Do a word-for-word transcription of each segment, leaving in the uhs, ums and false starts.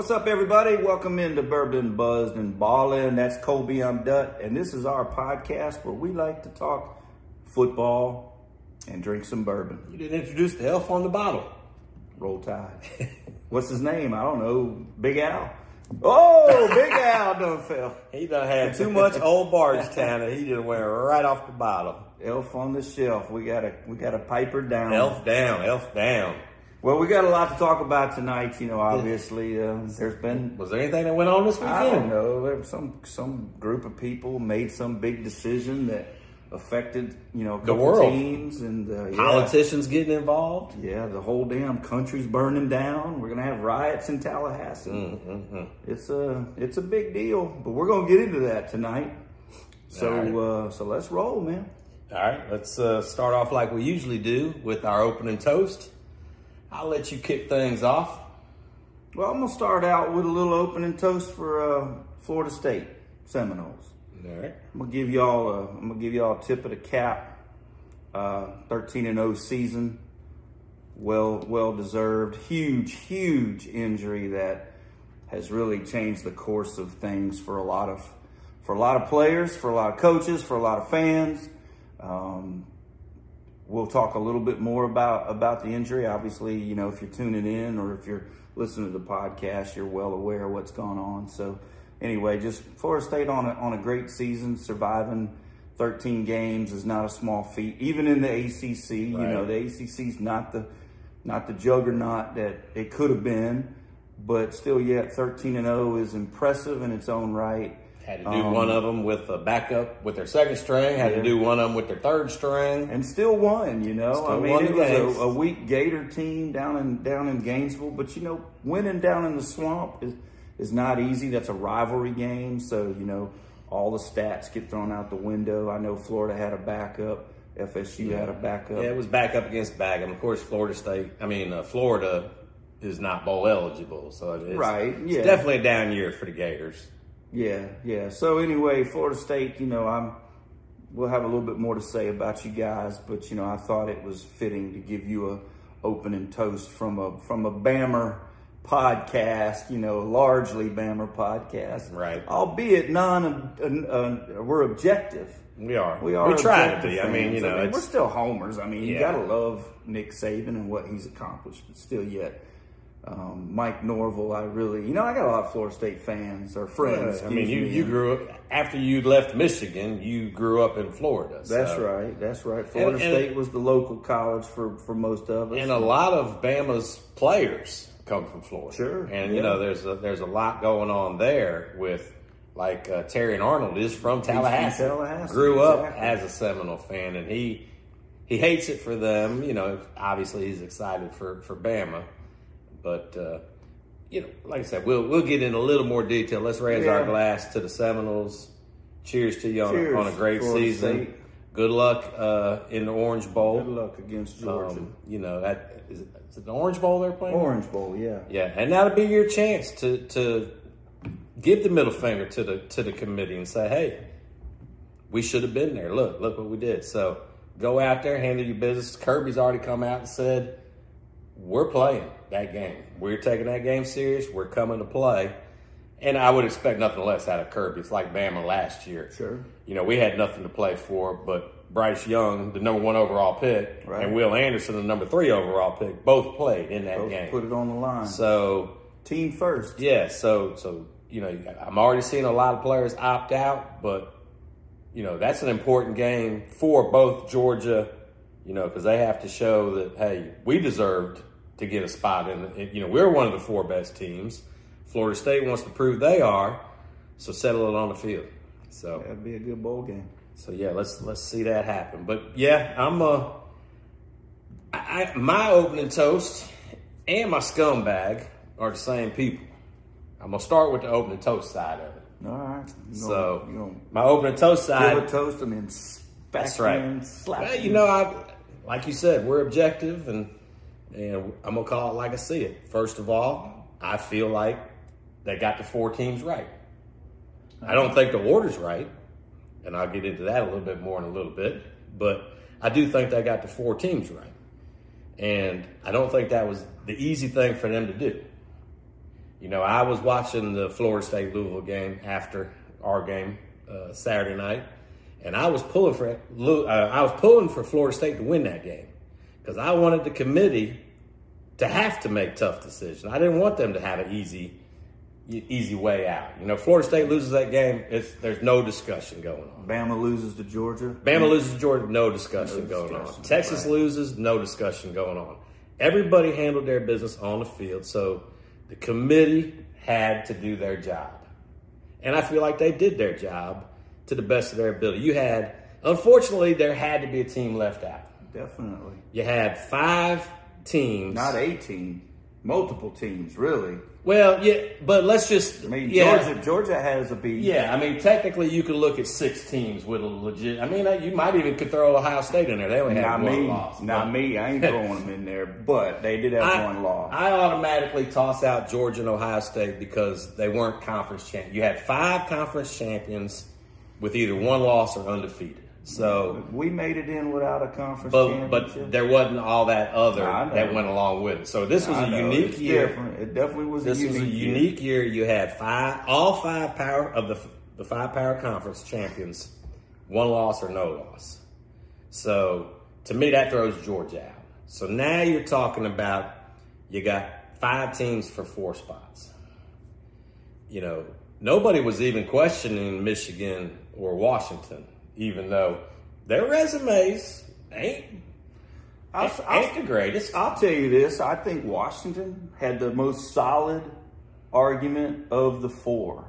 What's up, everybody? Welcome into Bourbon, Buzzed, and Ballin'. That's Colby, I'm Dutt, and this is our podcast where we like to talk football and drink some bourbon. You didn't introduce the elf on the bottle. Roll Tide. What's his name? I don't know. Big Al. Oh, Big Al done fell. He done had too much old Bardstown, and he just went right off the bottle. Elf on the shelf. We gotta, we gotta pipe her down. Elf down. Elf down. Well, we got a lot to talk about tonight, you know, obviously. Uh, there's been... Was there anything that went on this weekend? I don't know. There was some some group of people made some big decision that affected, you know, a couple the world. teams. And, uh, yeah. Politicians getting involved. Yeah, the whole damn country's burning down. We're going to have riots in Tallahassee. Mm-hmm. It's a, it's a big deal, but we're going to get into that tonight. So, right. uh, so let's roll, man. All right, let's uh, start off like we usually do with our opening toast. I'll let you kick things off. Well, I'm going to start out with a little opening toast for uh, Florida State Seminoles. All right. I'm going to give y'all a, I'm gonna give y'all a tip of the cap. thirteen and oh season. Well, well deserved. Huge, huge injury that has really changed the course of things for a lot of, for a lot of players, for a lot of coaches, for a lot of fans. Um, We'll talk a little bit more about, about the injury. Obviously, you know, if you're tuning in or if you're listening to the podcast, you're well aware of what's going on. So anyway, just Florida State on a, on a great season, surviving thirteen games is not a small feat, even in the A C C. You right. know, the A C C's not the not the juggernaut that it could have been, but still yet thirteen and oh is impressive in its own right. Had to do um, one of them with a backup with their second string. Had yeah. to do one of them with their third string, and still won. You know, still I mean, it was a, a weak Gator team down in down in Gainesville. But you know, winning down in the swamp is is not easy. That's a rivalry game, so you know, all the stats get thrown out the window. I know Florida had a backup. F S U yeah. had a backup. Yeah, it was backup against backup. Of course, Florida State. I mean, uh, Florida is not bowl eligible, so it's, right. Yeah. It's definitely a down year for the Gators. Yeah, yeah. So anyway, Florida State, you know, I'm, we'll have a little bit more to say about you guys, but, you know, I thought it was fitting to give you a opening toast from a from a Bammer podcast, you know, largely Bammer podcast. Right. Albeit non, uh, uh, we're objective. We are. We are. We try to be. Fans. I mean, you know. I mean, we're still homers. I mean, yeah. you got to love Nick Saban and what he's accomplished, but still yet. Um, Mike Norville, I really, you know, I got a lot of Florida State fans or friends. Yeah, I mean, you, me. you grew up, after you left Michigan, you grew up in Florida. So. That's right. That's right. Florida and, and, State was the local college for, for most of us. And a lot of Bama's players come from Florida. Sure. And, yeah. you know, there's a, there's a lot going on there with, like, uh, Terrion Arnold is from Tallahassee. Tallahassee. Grew exactly. up as a Seminole fan, and he he hates it for them. You know, obviously he's excited for, for Bama. But, uh, you know, like I said, we'll we'll get in a little more detail. Let's raise yeah. our glass to the Seminoles. Cheers to you on, Cheers, on a great season. State. Good luck uh, in the Orange Bowl. Good luck against Georgia. Um, you know, that, is, it, is it the Orange Bowl they're playing? Orange Bowl, yeah. Yeah, and that'll be your chance to to give the middle finger to the to the committee and say, hey, we should have been there. Look, look what we did. So go out there, handle your business. Kirby's already come out and said, we're playing that game. We're taking that game serious. We're coming to play. And I would expect nothing less out of Kirby. It's like Bama last year. Sure. You know, we had nothing to play for, but Bryce Young, the number one overall pick, right. and Will Anderson, the number three overall pick, both played in that both game. Put it on the line. So team first. Yeah, so, so you know, I'm already seeing a lot of players opt out, but, you know, that's an important game for both Georgia, you know, because they have to show that, hey, we deserved to get a spot in, you know, we're one of the four best teams. Florida State wants to prove they are, so settle it on the field. So that'd be a good bowl game. So yeah, let's let's see that happen. But yeah, I'm uh, I, my opening toast and my scumbag are the same people. I'm gonna start with the opening toast side of it. All right. You're so gonna, you're gonna my opening toast side. Give a toast and then back that's right. And slap well, you him. know, I like you said, we're objective and. And I'm going to call it like I see it. First of all, I feel like they got the four teams right. I don't think the order's right, and I'll get into that a little bit more in a little bit. But I do think they got the four teams right. And I don't think that was the easy thing for them to do. You know, I was watching the Florida State-Louisville game after our game uh, Saturday night, and I was pulling for uh, I was pulling for Florida State to win that game because I wanted the committee to have to make tough decisions. I didn't want them to have an easy easy way out. You know, Florida State loses that game, it's, there's no discussion going on. Bama loses to Georgia. Bama loses to Georgia, no discussion, no discussion going on. Texas right. loses, no discussion going on. Everybody handled their business on the field, so the committee had to do their job. And I feel like they did their job to the best of their ability. You had, unfortunately, there had to be a team left out. Definitely. You had five teams. Not a team. Multiple teams, really. Well, yeah, but let's just. I mean, yeah. Georgia, Georgia has a beat. Yeah, I mean, technically, you could look at six teams with a legit. I mean, you might even could throw Ohio State in there. They only had one loss. Not me. I ain't throwing them in there, but they did have I, one loss. I automatically toss out Georgia and Ohio State because they weren't conference champions. You had five conference champions with either one loss or undefeated. So we made it in without a conference but, championship. But there wasn't all that other that went along with it. So this was I a know. unique it's year. Different. It definitely was this a unique year. This was a unique year. year. You had five, all five power of the the five power conference champions, one loss or no loss. So to me, that throws Georgia out. So now you're talking about you got five teams for four spots. You know, nobody was even questioning Michigan or Washington. Even though their resumes ain't, I'll, ain't the greatest. I'll tell you this. I think Washington had the most solid argument of the four,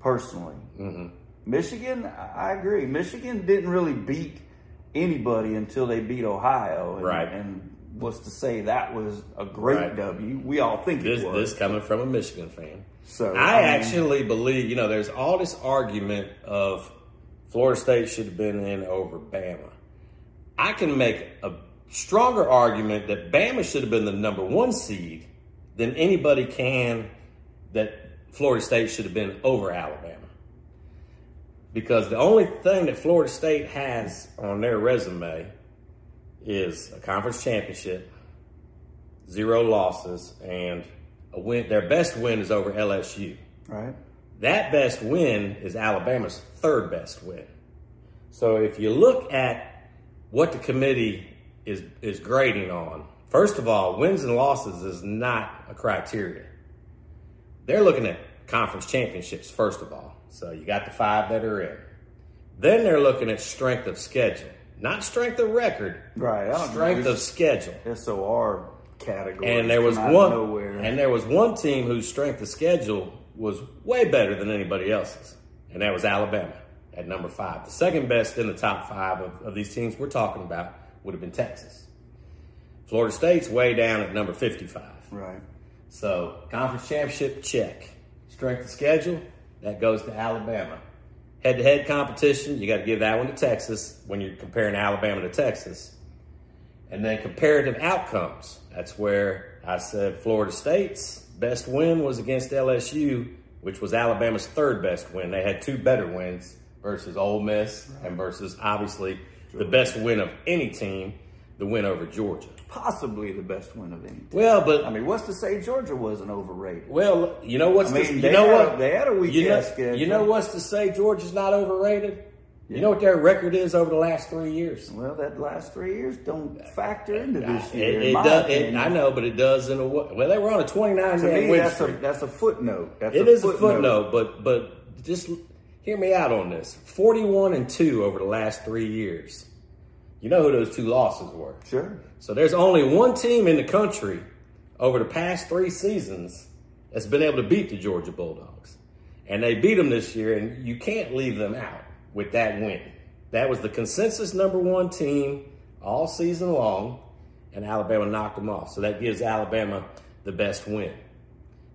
personally. Mm-hmm. Michigan, I agree. Michigan didn't really beat anybody until they beat Ohio. And, right. And was to say that was a great right. W. We all think this, it was. This coming from a Michigan fan. So I, I mean, actually believe, you know, there's all this argument of Florida State should have been in over Bama. I can make a stronger argument that Bama should have been the number one seed than anybody can that Florida State should have been over Alabama. Because the only thing that Florida State has on their resume is a conference championship, zero losses, and a win. Their best win is over L S U. Right. That best win is Alabama's third best win. So if you look at what the committee is is grading on, first of all, wins and losses is not a criteria. They're looking at conference championships, first of all. So you got the five that are in. Then they're looking at strength of schedule. Not strength of record. Right. I don't strength know, of schedule. S O R category. And there was one and there was one team whose strength of schedule was way better than anybody else's, and that was Alabama at number five. The second best in the top five of, of these teams we're talking about would have been Texas. Florida State's way down at number fifty-five. Right. So conference championship, check. Strength of schedule, that goes to Alabama. Head-to-head competition, you got to give that one to Texas when you're comparing Alabama to Texas. And then comparative outcomes, that's where I said Florida State's best win was against L S U, which was Alabama's third best win. They had two better wins versus Ole Miss right. and versus, obviously, Georgia. The best win of any team, the win over Georgia. Possibly the best win of any team. Well, but I mean, what's to say Georgia wasn't overrated? Well, you know what's I mean, to, you know had, what they had a weak you know, ass schedule. You know what's to say Georgia's not overrated? You know what their record is over the last three years? Well, that last three years don't factor into this year. It, it in does, it, I know, but it does in a way. Well, they were on a twenty-nine-game win streak. That's a footnote. That's it a is footnote. a footnote, but but just hear me out on this. forty-one and two over the last three years. You know who those two losses were. Sure. So there's only one team in the country over the past three seasons that's been able to beat the Georgia Bulldogs. And they beat them this year, and you can't leave them out with that win. That was the consensus number one team all season long, and Alabama knocked them off. So that gives Alabama the best win.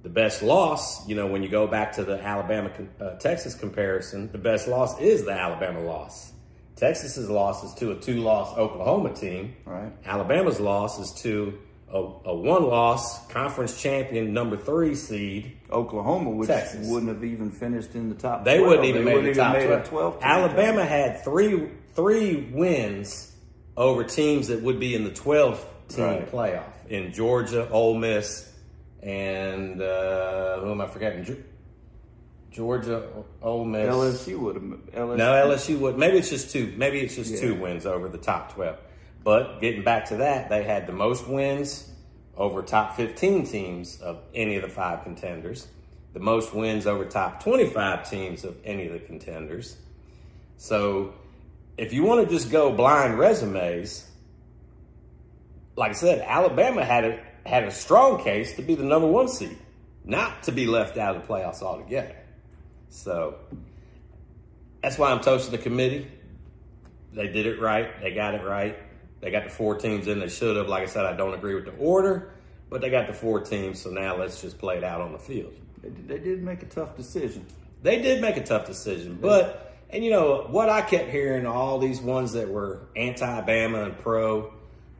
The best loss, you know, when you go back to the Alabama-Texas uh, comparison, the best loss is the Alabama loss. Texas's loss is to a two-loss Oklahoma team. Right. Alabama's loss is to a, a one-loss conference champion number three seed, Oklahoma, which Texas. wouldn't have even finished in the top they twelve. Wouldn't even they wouldn't even made the top twelve. Alabama had three three wins over teams that would be in the twelfth team right. playoff in Georgia, Ole Miss, And uh, who am I forgetting? Georgia, Ole Miss. L S U would have. L S U. No, L S U would. Maybe it's just two. Maybe it's just yeah. two wins over the top twelve. But getting back to that, they had the most wins over top fifteen teams of any of the five contenders. The most wins over top twenty-five teams of any of the contenders. So if you want to just go blind resumes, like I said, Alabama had a, had a strong case to be the number one seed, not to be left out of the playoffs altogether. So that's why I'm toasting the committee. They did it right. They got it right. They got the four teams in they should have. Like I said, I don't agree with the order, but they got the four teams, so now let's just play it out on the field. They did, they did make a tough decision. They did make a tough decision. But, and you know, what I kept hearing, all these ones that were anti-Bama and pro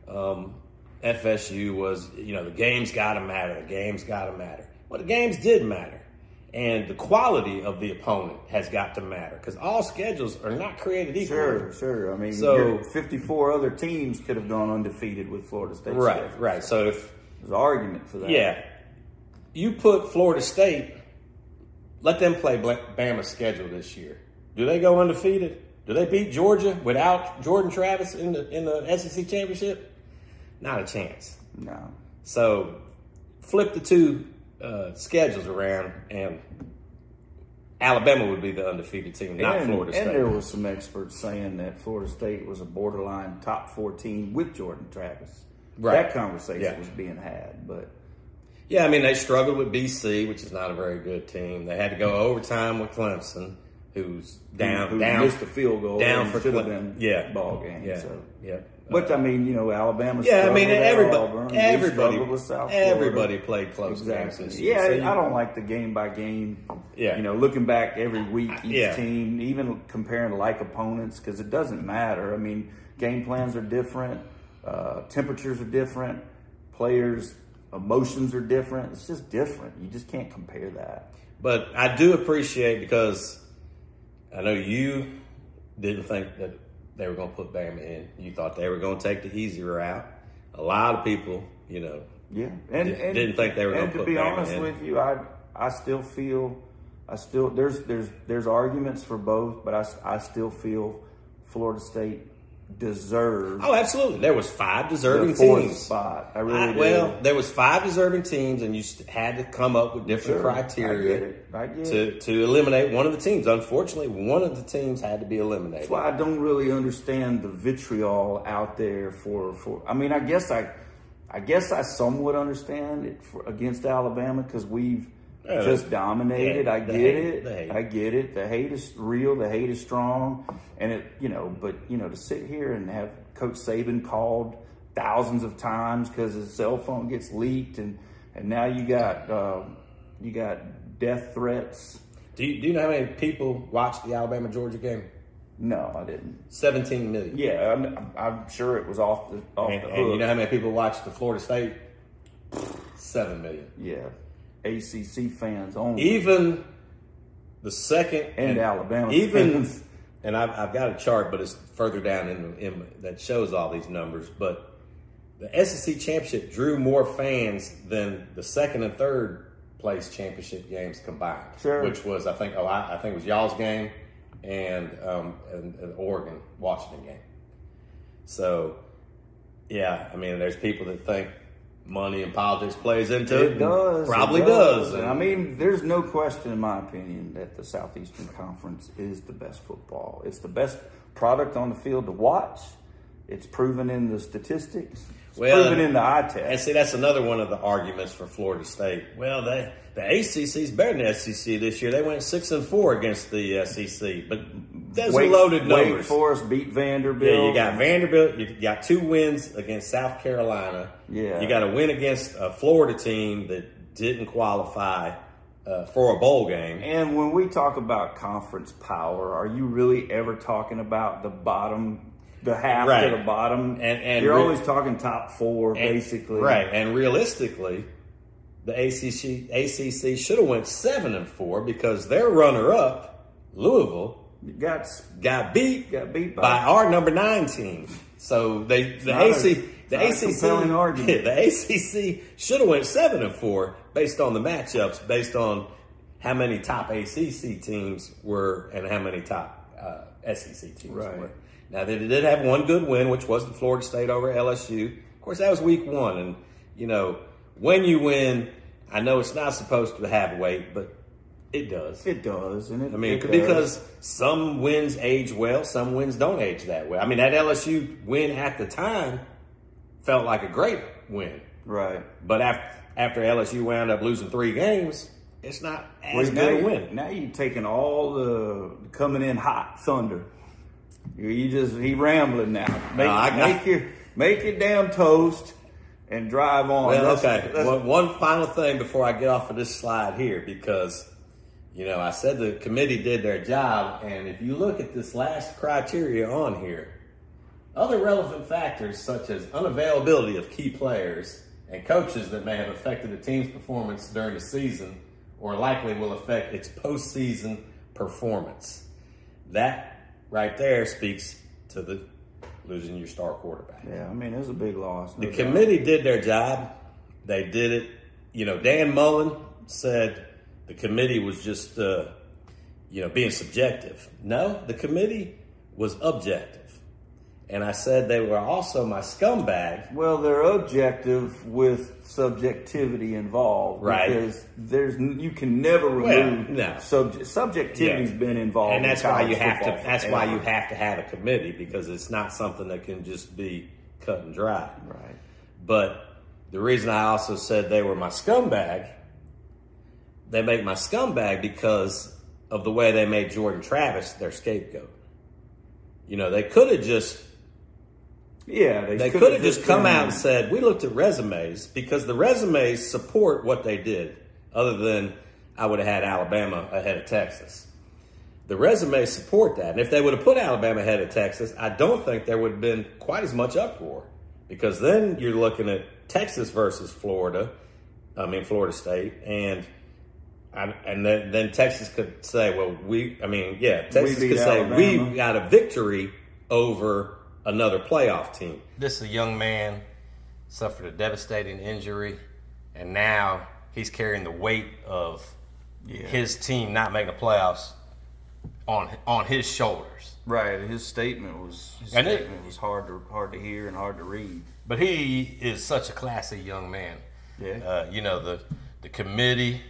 um, F S U was, you know, the game's got to matter. The game's got to matter. Well, the games did matter. And the quality of the opponent has got to matter because all schedules are not created equal. Sure, sure. I mean, so fifty-four other teams could have gone undefeated with Florida State. Right, schedules. Right. So if there's an argument for that. Yeah. You put Florida State, let them play Bama's schedule this year. Do they go undefeated? Do they beat Georgia without Jordan Travis in the in the S E C championship? Not a chance. No. So flip the two Uh, schedules around, and Alabama would be the undefeated team, not and, Florida State. And there was some experts saying that Florida State was a borderline top four team with Jordan Travis. Right. That conversation yeah. was being had. But yeah, I mean, they struggled with B C, which is not a very good team. They had to go overtime with Clemson, who's down, who, who down missed the field goal, down for Clemson. Yeah, ball game. Yeah, so. yeah. But, I mean, you know, Alabama yeah, struggled I mean, everybody, Auburn. Everybody, with South everybody played close exactly. games. Yeah, so I don't like the game-by-game, game, yeah. you know, looking back every week, each yeah. team, even comparing like opponents, because it doesn't matter. I mean, game plans are different. Uh, temperatures are different. Players' emotions are different. It's just different. You just can't compare that. But I do appreciate, because I know you didn't think that they were going to put Bama in. You thought they were going to take the easy route. A lot of people, you know, yeah, and, d- and didn't think they were going to put Bama in. And to be honest with you, I I still feel, I still there's there's there's arguments for both, but I, I still feel Florida State deserved. Oh, absolutely. There was five deserving the fourth teams. Spot. I really I, did. Well, there was five deserving teams, and you had to come up with different sure. criteria I get it. I get to it. to eliminate one of the teams. Unfortunately, one of the teams had to be eliminated. That's why I don't really understand the vitriol out there for for. I mean, I guess I, I guess I somewhat understand it for, against Alabama because we've uh, just dominated. Yeah, I get it. it. I get it. The hate is real. The hate is strong. And it, you know, but, you know, to sit here and have Coach Saban called thousands of times because his cell phone gets leaked, and, and now you got uh, you got death threats. Do you, do you know how many people watched the Alabama-Georgia game? No, I didn't. seventeen million. Yeah, I'm, I'm sure it was off the off and, the hook. And you know how many people watched the Florida State? seven million. Yeah, A C C fans only. Even the second. And, and Alabama even fans. And I've, I've got a chart, but it's further down in, in that shows all these numbers. But the S E C championship drew more fans than the second and third place championship games combined, sure. which was I think oh, I, I think it was y'all's game and um, and, and Oregon Washington game. So yeah, I mean, there's people that think money and politics plays into it. It does. Probably it does. does. And I mean, there's no question, in my opinion, that the Southeastern Conference is the best football. It's the best product on the field to watch. It's proven in the statistics. It's well, proven in the eye test. And see, that's another one of the arguments for Florida State. Well, they, the A C C is better than the S E C this year. They went six and four against the S E C, but those Wake, are loaded numbers. Wake Forest beat Vanderbilt. Yeah, you got Vanderbilt. You got two wins against South Carolina. Yeah, you got a win against a Florida team that didn't qualify uh, for a bowl game. And when we talk about conference power, are you really ever talking about the bottom? The half right. to the bottom. And, and You're re- always talking top four, and, basically. Right. And realistically, the A C C, A C C should have went seven and four because their runner-up, Louisville, got got beat, got beat by, by our number nine team. So they the A C The uh, A C C, compelling argument. The A C C should have went seven and four based on the matchups, based on how many top A C C teams were and how many top uh, S E C teams right. were. Now, they did have one good win, which was the Florida State over L S U. Of course, that was week one. And, you know, when you win, I know it's not supposed to have weight, but it does. It does. And it, I mean, it because does. Some wins age well, some wins don't age that well. I mean, that L S U win at the time felt like a great win. Right. But after, after L S U wound up losing three games, it's not as well, good a win. Now you're taking all the coming in hot thunder. You just he rambling now. Make, no, I, make I, your make your damn toast and drive on. Well, that's, okay. That's, one, one final thing before I get off of this slide here, because you know I said the committee did their job, and if you look at this last criteria on here, other relevant factors such as unavailability of key players and coaches that may have affected the team's performance during the season or likely will affect its postseason performance. That right there speaks to the losing your star quarterback. Yeah, I mean, it was a big loss. No the doubt. Committee did their job. They did it. You know, Dan Mullen said the committee was just, uh, you know, being subjective. No, the committee was objective. And I said they were also my scumbag. Well, they're objective with subjectivity involved. Right. Because there's, you can never remove well, no. subject. Subjectivity's yeah. been involved. And that's in why you have to, that's why you have to have a committee, because it's not something that can just be cut and dry. Right. But the reason I also said they were my scumbag, they make my scumbag because of the way they made Jordan Travis their scapegoat. You know, they could have just, Yeah, they, they could have just come out and said, we looked at resumes, because the resumes support what they did, other than I would have had Alabama ahead of Texas. The resumes support that. And if they would have put Alabama ahead of Texas, I don't think there would have been quite as much uproar, because then you're looking at Texas versus Florida, I mean, Florida State, and and then, then Texas could say, well, we, I mean, yeah, Texas could say, we got a victory over another playoff team. This is a young man, suffered a devastating injury, and now he's carrying the weight of yeah. his team not making the playoffs on on his shoulders. Right. His statement was his and statement it, was hard to hard to hear and hard to read. But he is such a classy young man. Yeah. Uh, you know, the the committee,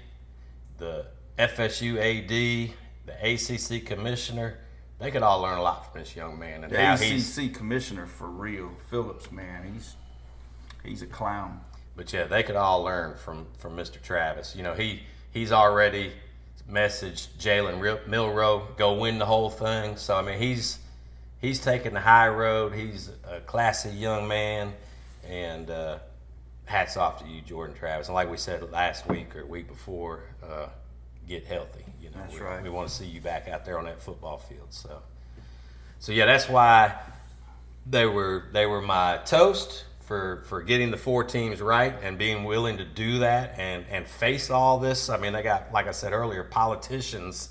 the F S U A D, the A C C commissioner. They could all learn a lot from this young man. And the now A C C commissioner for real, Phillips, man, he's he's a clown. But yeah, they could all learn from, from Mister Travis. You know, he he's already messaged Jaylen Milroe, go win the whole thing. So I mean, he's he's taking the high road. He's a classy young man, and uh, hats off to you, Jordan Travis. And like we said last week or week before, uh, get healthy. You know, that's we, right. we want to see you back out there on that football field. So, so yeah, that's why they were they were my toast for, for getting the four teams right and being willing to do that and, and face all this. I mean, they got, like I said earlier, politicians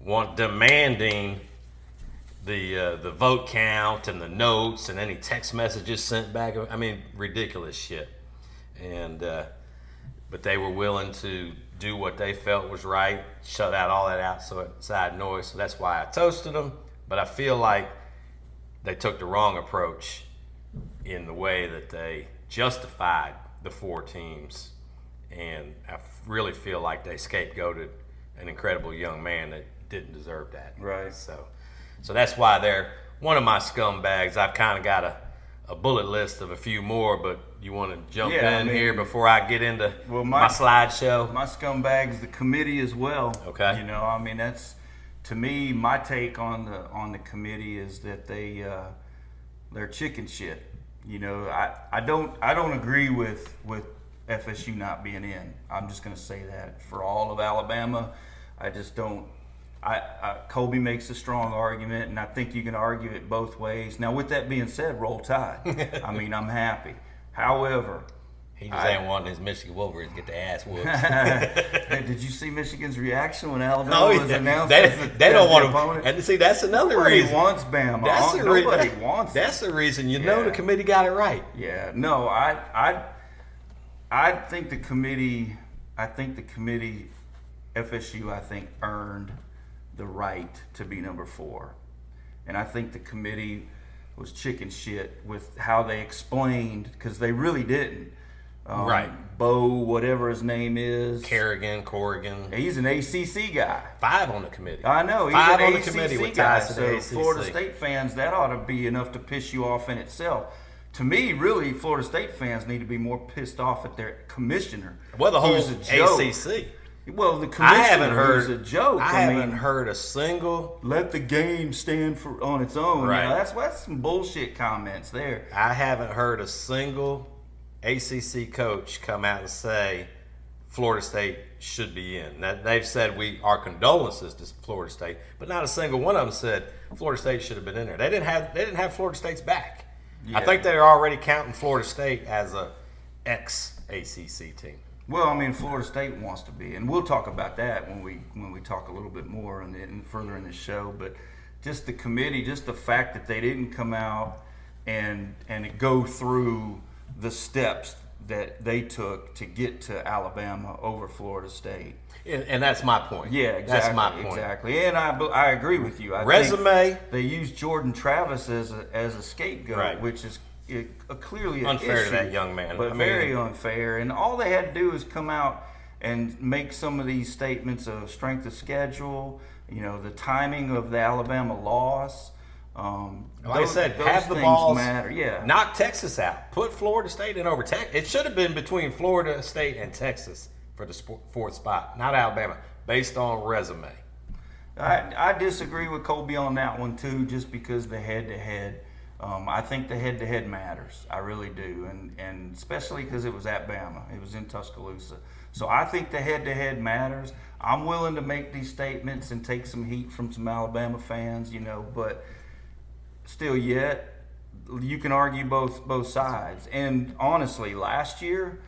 want demanding the uh, the vote count and the notes and any text messages sent back. I mean, ridiculous shit. And uh, but they were willing to do what they felt was right, shut out all that outside noise. So that's why I toasted them. But I feel like they took the wrong approach in the way that they justified the four teams. And I really feel like they scapegoated an incredible young man that didn't deserve that. Right. So so that's why they're one of my scumbags. I've kind of got a, a bullet list of a few more, but you want to jump yeah, in I mean, here before I get into well, my, my slideshow? My scumbag's the committee as well. Okay. You know, I mean, that's, to me, my take on the on the committee is that they uh, they're chicken shit. You know, I, I don't I don't agree with with F S U not being in. I'm just going to say that for all of Alabama, I just don't. I, I Colby makes a strong argument, and I think you can argue it both ways. Now, with that being said, roll tide. I mean, I'm happy. However, He just I, ain't wanting his Michigan Wolverines to get the ass whooped. Hey, did you see Michigan's reaction when Alabama no, was announced? They, as a, they don't as want opponent? to. And see, that's another nobody reason. Nobody wants Bama. That's the nobody re- wants. That's it. the reason you yeah. know the committee got it right. Yeah. No, I, I, I think the committee. I think the committee, F S U, I think earned the right to be number four, and I think the committee was chicken shit with how they explained because they really didn't. Um, right. Bo, whatever his name is. Kerrigan, Corrigan. He's an A C C guy. Five on the committee. I know. He's Five an on the A C C committee with guy. Ties to so the A C C. Florida State fans, that ought to be enough to piss you off in itself. To me, really, Florida State fans need to be more pissed off at their commissioner. Well, the whole A C C. Well, the commissioner is a joke. I, I haven't mean, heard a single. Let the game stand for on its own. Right. You know, that's, that's some bullshit comments there. I haven't heard a single A C C coach come out and say Florida State should be in. Now, they've said we our condolences to Florida State, but not a single one of them said Florida State should have been in there. They didn't have they didn't have Florida State's back. Yeah. I think they're already counting Florida State as a ex-A C C team. Well, I mean, Florida State wants to be, and we'll talk about that when we when we talk a little bit more and in the, further in the show. But just the committee, just the fact that they didn't come out and and go through the steps that they took to get to Alabama over Florida State. And, and that's my point. Yeah, exactly. That's my point. Exactly. And I, I agree with you. I Resume. They used Jordan Travis as a, as a scapegoat, right. which is it, uh, clearly an issue. Unfair to that young man. But I mean, very unfair. And all they had to do is come out and make some of these statements of strength of schedule, you know, the timing of the Alabama loss. Um, like those, I said, have the balls matter. Yeah. Knock Texas out. Put Florida State in over Texas. It should have been between Florida State and Texas for the sport, fourth spot, not Alabama, based on resume. I, I disagree with Colby on that one, too, just because the head-to-head. Um, I think the head-to-head matters. I really do, and, and especially because it was at Bama. It was in Tuscaloosa. So I think the head-to-head matters. I'm willing to make these statements and take some heat from some Alabama fans, you know, but – still yet, you can argue both both sides. And honestly, last year,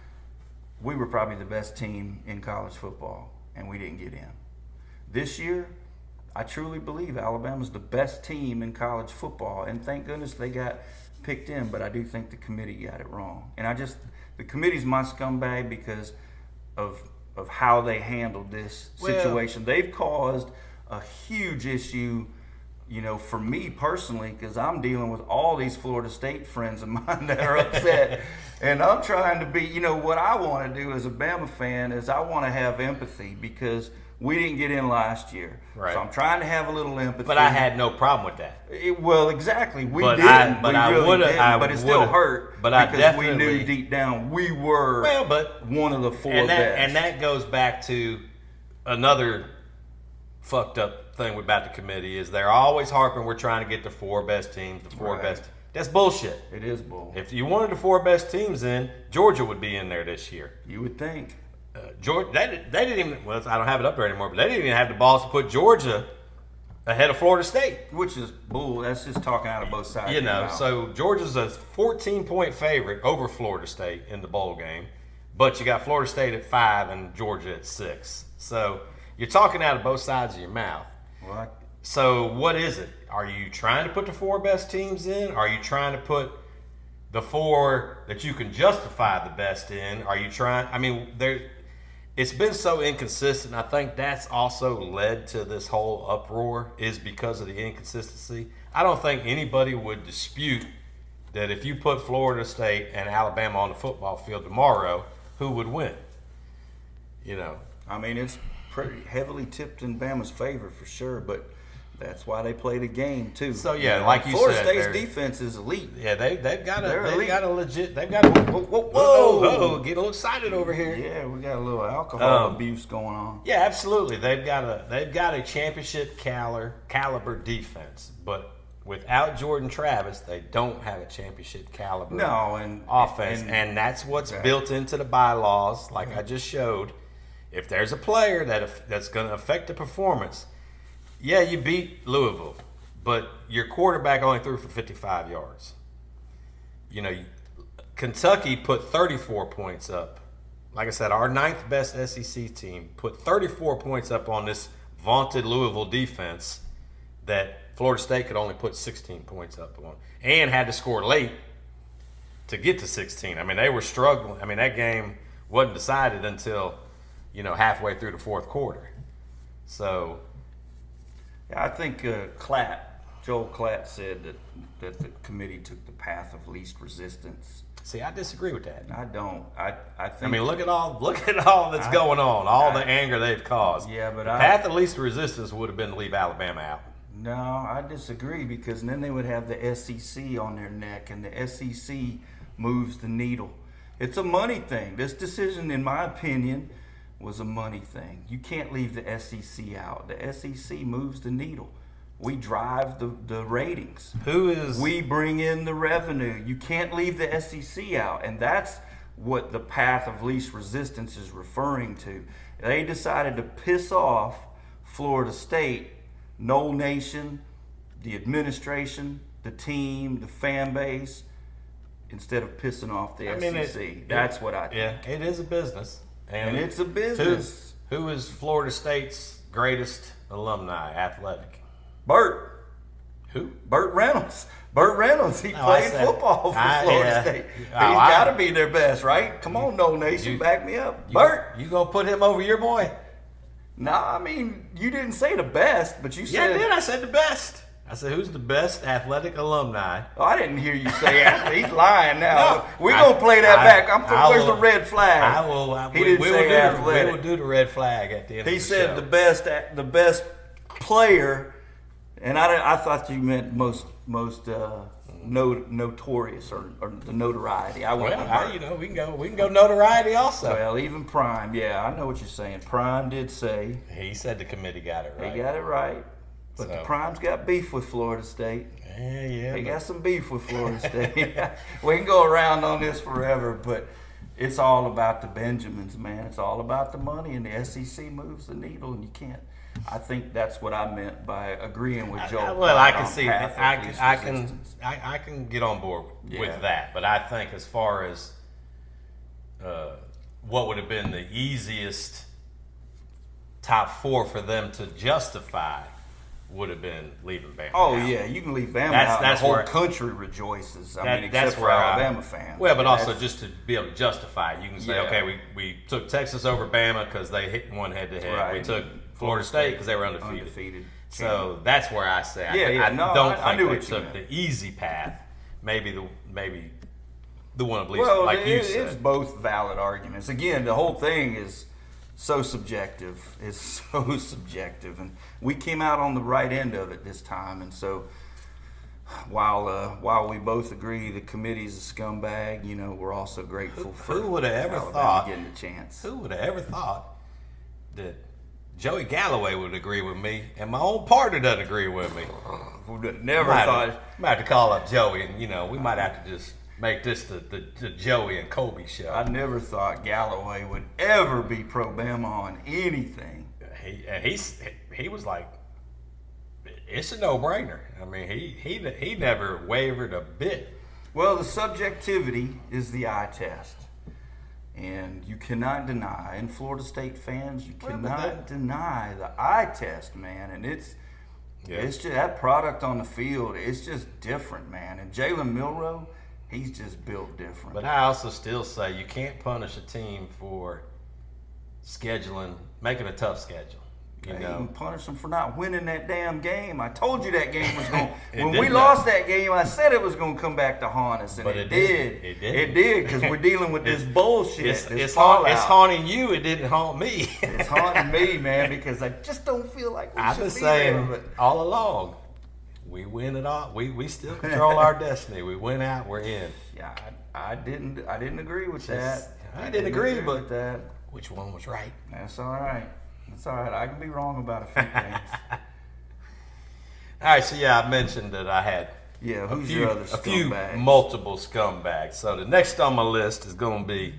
we were probably the best team in college football, and we didn't get in. This year, I truly believe Alabama's the best team in college football, and thank goodness they got picked in, but I do think the committee got it wrong. And I just, the committee's my scumbag because of, of how they handled this situation. Well, they've caused a huge issue. You know, for me personally, because I'm dealing with all these Florida State friends of mine that are upset, and I'm trying to be, you know, what I want to do as a Bama fan is I want to have empathy because we didn't get in last year. Right. So I'm trying to have a little empathy. But I had no problem with that. It, well, exactly. We but didn't. I, but we I really didn't. I but it still hurt but I because we knew deep down we were well, but, one of the four and that, best. And that goes back to another fucked up thing about the committee is they're always harping we're trying to get the four best teams, the four right. best. That's bullshit. It is bull. If you wanted the four best teams in, Georgia would be in there this year. You would think. Uh, Georgia, they, they didn't even, well, I don't have it up there anymore, but they didn't even have the balls to put Georgia ahead of Florida State. Which is bull. That's just talking out of both sides. You know, so Georgia's a fourteen-point favorite over Florida State in the bowl game, but you got Florida State at five and Georgia at six. So you're talking out of both sides of your mouth. What? So what is it? Are you trying to put the four best teams in? Are you trying to put the four that you can justify the best in? Are you trying? I mean, there. It's been so inconsistent. I think that's also led to this whole uproar is because of the inconsistency. I don't think anybody would dispute that if you put Florida State and Alabama on the football field tomorrow, who would win? You know. I mean, it's pretty heavily tipped in Bama's favor for sure, but that's why they play the game too. So yeah, like you said, Florida State's defense is elite. Yeah, they they've got a they've got a legit they've got a, whoa whoa whoa, whoa getting a little excited over here. Yeah, we got a little alcohol um, abuse going on. Yeah, absolutely. They've got a they've got a championship caliber caliber defense, but without Jordan Travis, they don't have a championship caliber no, and, offense, and, and that's what's exactly. built into the bylaws, like yeah. I just showed. If there's a player that that's going to affect the performance, yeah, you beat Louisville, but your quarterback only threw for fifty-five yards. You know, Kentucky put thirty-four points up. Like I said, our ninth best S E C team put thirty-four points up on this vaunted Louisville defense that Florida State could only put sixteen points up on, and had to score late to get to sixteen. I mean, they were struggling. I mean, that game wasn't decided until, you know, halfway through the fourth quarter. So, yeah, I think uh, Klatt, Joel Klatt said that, that the committee took the path of least resistance. See, I disagree with that. I don't. I I think. I mean, look at all look at all that's I, going on. All I, the anger they've caused. Yeah, but the I, path of least resistance would have been to leave Alabama out. No, I disagree, because then they would have the S E C on their neck, and the S E C moves the needle. It's a money thing. This decision, in my opinion, was a money thing. You can't leave the S E C out. The S E C moves the needle. We drive the, the ratings. Who is? We bring in the revenue. You can't leave the S E C out. And that's what the path of least resistance is referring to. They decided to piss off Florida State, Noll Nation, the administration, the team, the fan base, instead of pissing off the I S E C. Mean, it, that's it, what I think. Yeah, it is a business. And, and it's a business. Who, who is Florida State's greatest alumni athletic? Burt. Who? Burt Reynolds. Burt Reynolds. He oh, played said, football for I, Florida yeah. State. He's oh, got to be their best, right? Come you, on, Noll Nation, you, back me up. You, Burt. You going to put him over your boy? No, nah, I mean, you didn't say the best, but you said. Yeah, I did. I said the best. I said, who's the best athletic alumni? Oh, I didn't hear you say athlete. He's lying now. No, We're going to play that I, back. I'm I Where's will, the red flag? I will. I, he we, didn't we say will athletic. The, we will do the red flag at the end he of the show. He said the best, the best player, and I, I thought you meant most most uh, no, notorious or, or the notoriety. I well, I, you know, we can go we can go notoriety also. Well, even Prime. Yeah, I know what you're saying. Prime did say. He said the committee got it right. He got it right. But so. the Prime's got beef with Florida State. Yeah, yeah. They but... got some beef with Florida State. We can go around on this forever, but it's all about the Benjamins, man. It's all about the money, and the S E C moves the needle, and you can't. I think that's what I meant by agreeing with Joel. I, well, I can see that. I can, I can, I, I can get on board with, yeah. with that. But I think as far as uh, what would have been the easiest top four for them to justify would have been leaving Bama. Oh out. yeah, you can leave Bama that's, out. That's the whole where, country rejoices. I that, mean, except for Alabama I, fans. Well, but yeah, also just to be able to justify it, you can say, yeah. okay, we, we took Texas over Bama because they hit one head to head. Right. We took Florida State because they were undefeated. undefeated. So that's where I say I, yeah, yeah. I no, don't I, think I they took the easy path. Maybe the maybe the one of least, well, like it, you said. It's both valid arguments. Again, the whole thing is. So subjective. It's so subjective. And we came out on the right end of it this time. And so while uh, while we both agree the committee's a scumbag, you know, we're also grateful who, for who would have ever Alabama thought getting a chance. Who would have ever thought that Joey Galloway would agree with me and my own partner doesn't agree with me? Never might thought. Have, might have to call up Joey and, you know, we might have to just make this the, the, the Joey and Colby show. I never thought Galloway would ever be pro-Bama on anything. He he he was like, it's a no-brainer. I mean, he he he never wavered a bit. Well, the subjectivity is the eye test, and you cannot deny. And Florida State fans, you cannot well, that, deny the eye test, man. And it's yeah. it's just that product on the field. It's just different, man. And Jaylen Milroe. He's just built different. But I also still say you can't punish a team for scheduling, making a tough schedule. You yeah, know? You can punish them for not winning that damn game. I told you that game was going to – when we lost happen. that game, I said it was going to come back to haunt us, and but it, it did. It did. It did because we're dealing with this bullshit. It's, this it's, haunt, it's haunting you. It didn't haunt me. It's haunting me, man, because I just don't feel like we I've should been be saying there, all along. We win it all. We we still control our destiny. We went out. We're in. Yeah, I, I didn't. I didn't agree with Just, that. I, I didn't, didn't agree, agree with that. Which one was right? That's all right. That's all right. I can be wrong about a few things. All right. So yeah, I mentioned that I had yeah. Who's a few, your other scumbags? A few multiple scumbags. So the next on my list is going to be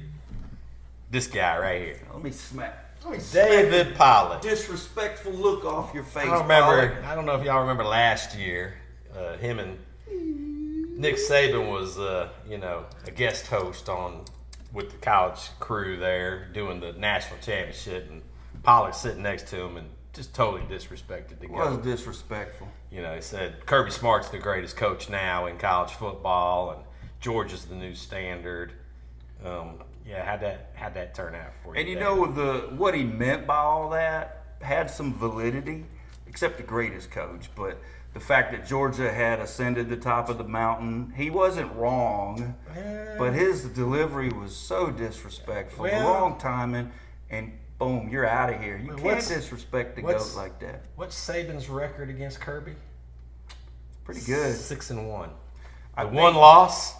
this guy right here. Let me smack. David Pollack. Disrespectful look off your face. I remember. Pollack. I don't know if y'all remember last year, uh, him and Nick Saban was, uh, you know, a guest host on with the college crew there doing the national championship, and Pollack sitting next to him and just totally disrespected the guy. Was disrespectful. You know, he said Kirby Smart's the greatest coach now in college football, and Georgia's the new standard. Um, yeah, how'd that how'd that turn out for you? And you David? know the what he meant by all that had some validity, except the greatest coach, but. The fact that Georgia had ascended the top of the mountain, he wasn't wrong, well, but his delivery was so disrespectful, well, wrong timing, and boom, you're out of here. You can't disrespect the GOAT like that. What's Saban's record against Kirby? Pretty good. Six and one. I one loss,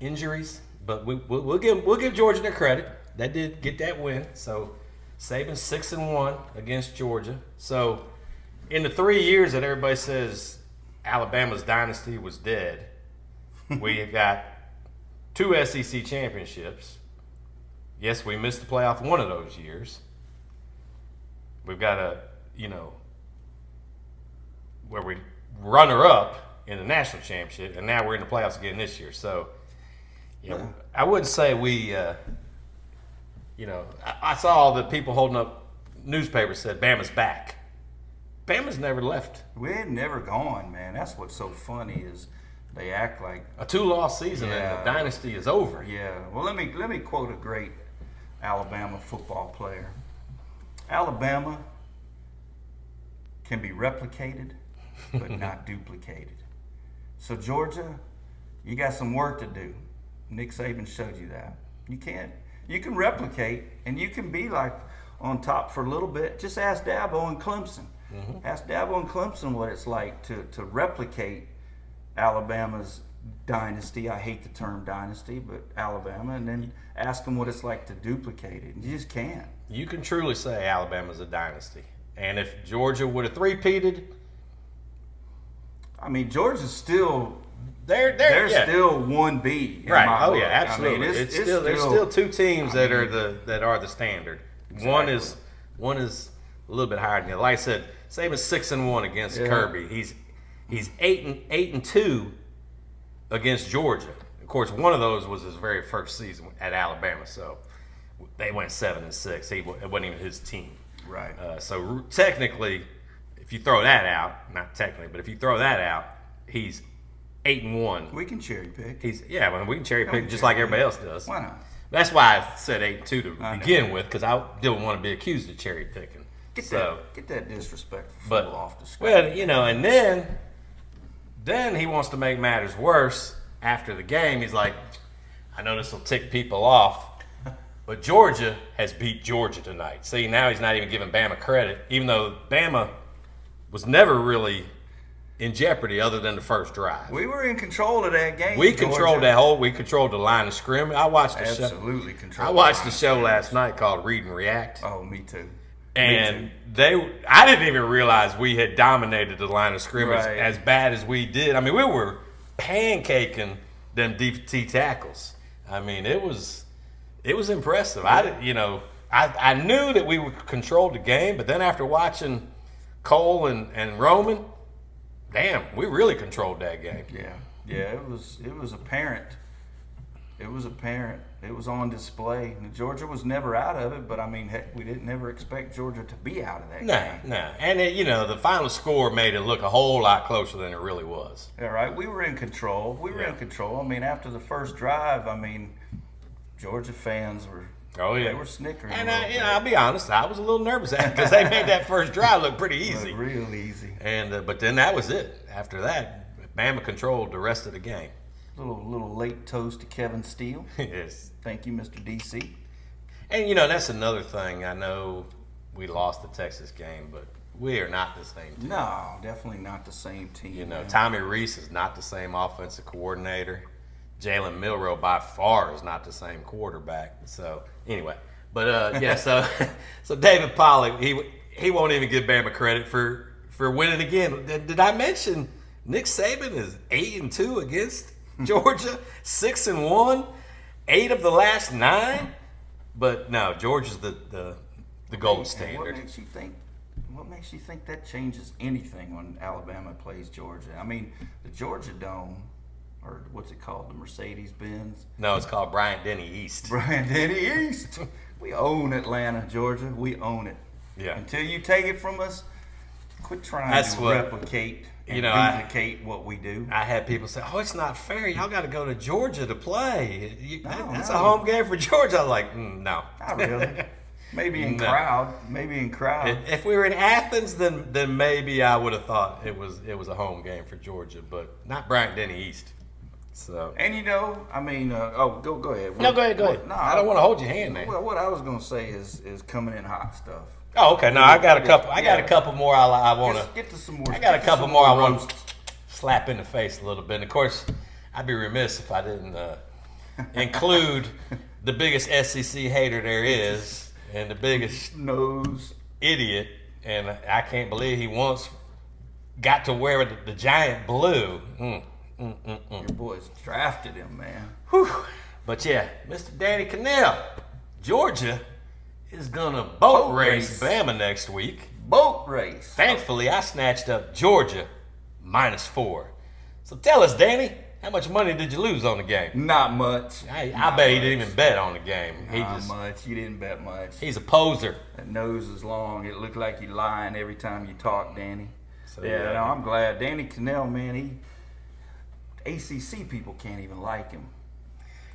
injuries, but we, we'll, we'll give we'll give Georgia their credit. That did get that win. So Saban's six and one against Georgia. So. In the three years that everybody says Alabama's dynasty was dead, we've got two S E C championships. Yes, we missed the playoff one of those years. We've got a, you know, where we runner up in the national championship, and now we're in the playoffs again this year. So, you know, I wouldn't say we, uh, you know, I, I saw all the people holding up newspapers said Bama's back. Bama's never left. We're never gone, man. That's what's so funny is they act like a two-loss season yeah, and the dynasty is over. Yeah. Well, let me let me quote a great Alabama football player. Alabama can be replicated, but not duplicated. So Georgia, you got some work to do. Nick Saban showed you that. You can't. You can replicate, and you can be like on top for a little bit. Just ask Dabo and Clemson. Mm-hmm. Ask Dabo and Clemson what it's like to, to replicate Alabama's dynasty. I hate the term dynasty, but Alabama. And then ask them what it's like to duplicate it. And you just can't. You can truly say Alabama's a dynasty. And if Georgia would have three-peated. I mean, Georgia's still they're, they're, they're yeah. still one B. Right. Oh, book. yeah, absolutely. I mean, it's, it's, it's still, there's still two teams I that, mean, are the, that are the standard. Exactly. One is One is a little bit higher than that. Like I said, Saban's six and one against yeah. Kirby. He's he's eight and eight and two against Georgia. Of course, one of those was his very first season at Alabama, so they went seven and six. He it wasn't even his team, right? Uh, so technically, if you throw that out, not technically, but if you throw that out, he's eight and one. We can cherry pick. He's yeah, well, we can cherry pick just like everybody else does. Why not? That's why I said eight and two to begin with, because I didn't want to be accused of cherry picking. Get so, that, get that disrespectful but, off the screen. Well, you know, and then, then he wants to make matters worse after the game. He's like, I know this will tick people off, but Georgia has beat Georgia tonight. See, now he's not even giving Bama credit, even though Bama was never really in jeopardy other than the first drive. We were in control of that game. We Georgia. controlled that whole. We controlled the line of scrimmage. I watched the Absolutely show. Absolutely controlled. I watched the, the show last night called Read and React. Oh, me too. And they, I didn't even realize we had dominated the line of scrimmage right. as bad as we did. I mean, we were pancaking them D T tackles. I mean, it was, it was impressive. Yeah. I did, you know, I, I knew that we would control the game, but then after watching Cole and, and Roman, damn, we really controlled that game. Yeah, yeah, it was, it was apparent. It was apparent. It was on display. Georgia was never out of it, but, I mean, heck, we didn't ever expect Georgia to be out of that nah, game. No, nah. And, it, you know, the final score made it look a whole lot closer than it really was. Yeah, right. We were in control. We were yeah. in control. I mean, after the first drive, I mean, Georgia fans were oh, yeah. they were snickering. And, I, you know, I'll be honest, I was a little nervous because they made that first drive look pretty easy. Look real easy. And uh, but then that was it. After that, Bama controlled the rest of the game. Little little late toast to Kevin Steele. Yes. Thank you, Mister D C. And, you know, that's another thing. I know we lost the Texas game, but we are not the same team. No, definitely not the same team. You know, man. Tommy Reese is not the same offensive coordinator. Jaylen Milroe, by far, is not the same quarterback. So, anyway. But, uh, yeah, so so David Pollack, he he won't even give Bama credit for, for winning again. Did, did I mention Nick Saban is eight and two against Georgia, six and one, eight of the last nine, but no, Georgia's the the, the gold standard. What makes you think? what makes you think that changes anything when Alabama plays Georgia? I mean, the Georgia Dome, or what's it called, the Mercedes-Benz? No, it's called Bryant-Denny East. Bryant-Denny East. We own Atlanta, Georgia. We own it. Yeah. Until you take it from us, quit trying That's to what, replicate and you know, duplicate I, what we do. I had people say, oh, it's not fair. Y'all got to go to Georgia to play. You, no, that, that's no. a home game for Georgia. I'm like, mm, no. Not really. Maybe in no. crowd. Maybe in crowd. If we were in Athens, then then maybe I would have thought it was it was a home game for Georgia, but not Bryant-Denny East. So. And you know, I mean, uh, oh, go go ahead. What, no, go ahead, go what, ahead. No, I don't want to hold your hand, man. Well, what I was gonna say is is coming in hot stuff. Oh, okay. No, I got a couple. I got yeah. a couple more. I, I want to get to some more. I got a couple more. more I want to slap in the face a little bit. And of course, I'd be remiss if I didn't uh, include the biggest S E C hater there is, and the biggest nose idiot. And I can't believe he once got to wear the, the giant blue. Mm. Mm, mm, mm. Your boys drafted him, man. Whew. But yeah, Mister Danny Kanell, Georgia is gonna boat, boat race, race Bama next week. Boat race. Thankfully, I snatched up Georgia minus four. So tell us, Danny, how much money did you lose on the game? Not much. I, Not I bet much. he didn't even bet on the game. He Not just, much. He didn't bet much. He's a poser. That nose is long. It looked like you're lying every time you talk, Danny. So, yeah, yeah, no, I'm glad. Danny Kanell, man, he. A C C people can't even like him.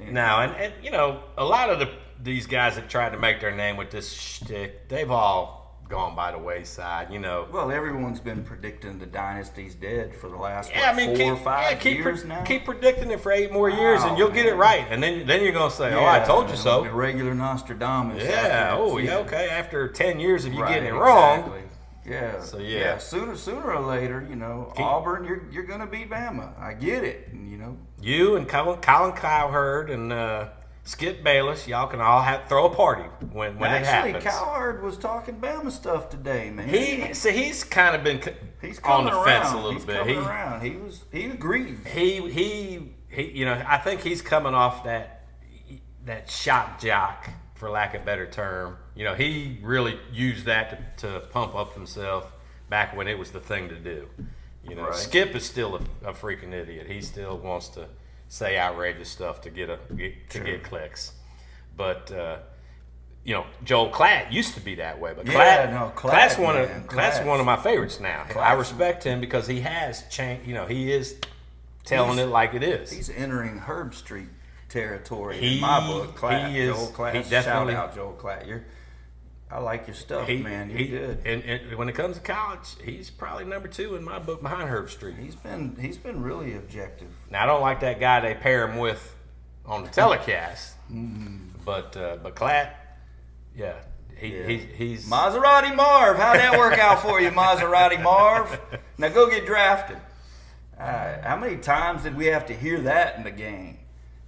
Yeah. No, and, and, you know, a lot of the, these guys that tried to make their name with this shtick, they've all gone by the wayside, you know. Well, everyone's been predicting the dynasty's dead for the last, yeah, what, I mean, four keep, or five yeah, keep years now? Keep predicting it for eight more years, oh, and you'll man. get it right. And then then you're going to say, yeah, oh, I told you so. The regular Nostradamus. Yeah, oh, yeah, okay. After ten years of you right, getting it wrong. Exactly. Yeah. So yeah. yeah. Sooner, sooner or later, you know, Keep, Auburn, you're you're gonna beat Bama. I get it. And, you know, you and Colin, Colin Cowherd and uh, Skip Bayless, y'all can all have throw a party when when actually, it happens. Actually, Cowherd was talking Bama stuff today, man. He so he's kind of been he's on the around. fence a little he's bit. He around. He was he agreed. He he he. You know, I think he's coming off that that shock jock, for lack of a better term. You know, he really used that to, to pump up himself back when it was the thing to do. You know, right. Skip is still a, a freaking idiot. He still wants to say outrageous stuff to get a get, to sure. get clicks. But uh, you know, Joel Klatt used to be that way, but yeah, Klatt, no, Klatt, Klatt's one man, of Klatt's, Klatt's one of my favorites now. Klatt. I respect him because he has changed. You know, he is telling he's, it like it is. He's entering Herbstreit territory he, in my book. Klatt, he is, Joel Klatt, he definitely, shout out Joel Klatt. You're, I like your stuff, he, man. You're he, good. And, and when it comes to college, he's probably number two in my book behind Herbstreit. He's been he's been really objective. Now, I don't like that guy they pair him with on the telecast, mm-hmm. but uh, but Klatt, yeah, he, yeah. He, he's Maserati Marv. How'd that work out for you, Maserati Marv? Now go get drafted. Uh, how many times did we have to hear that in the game?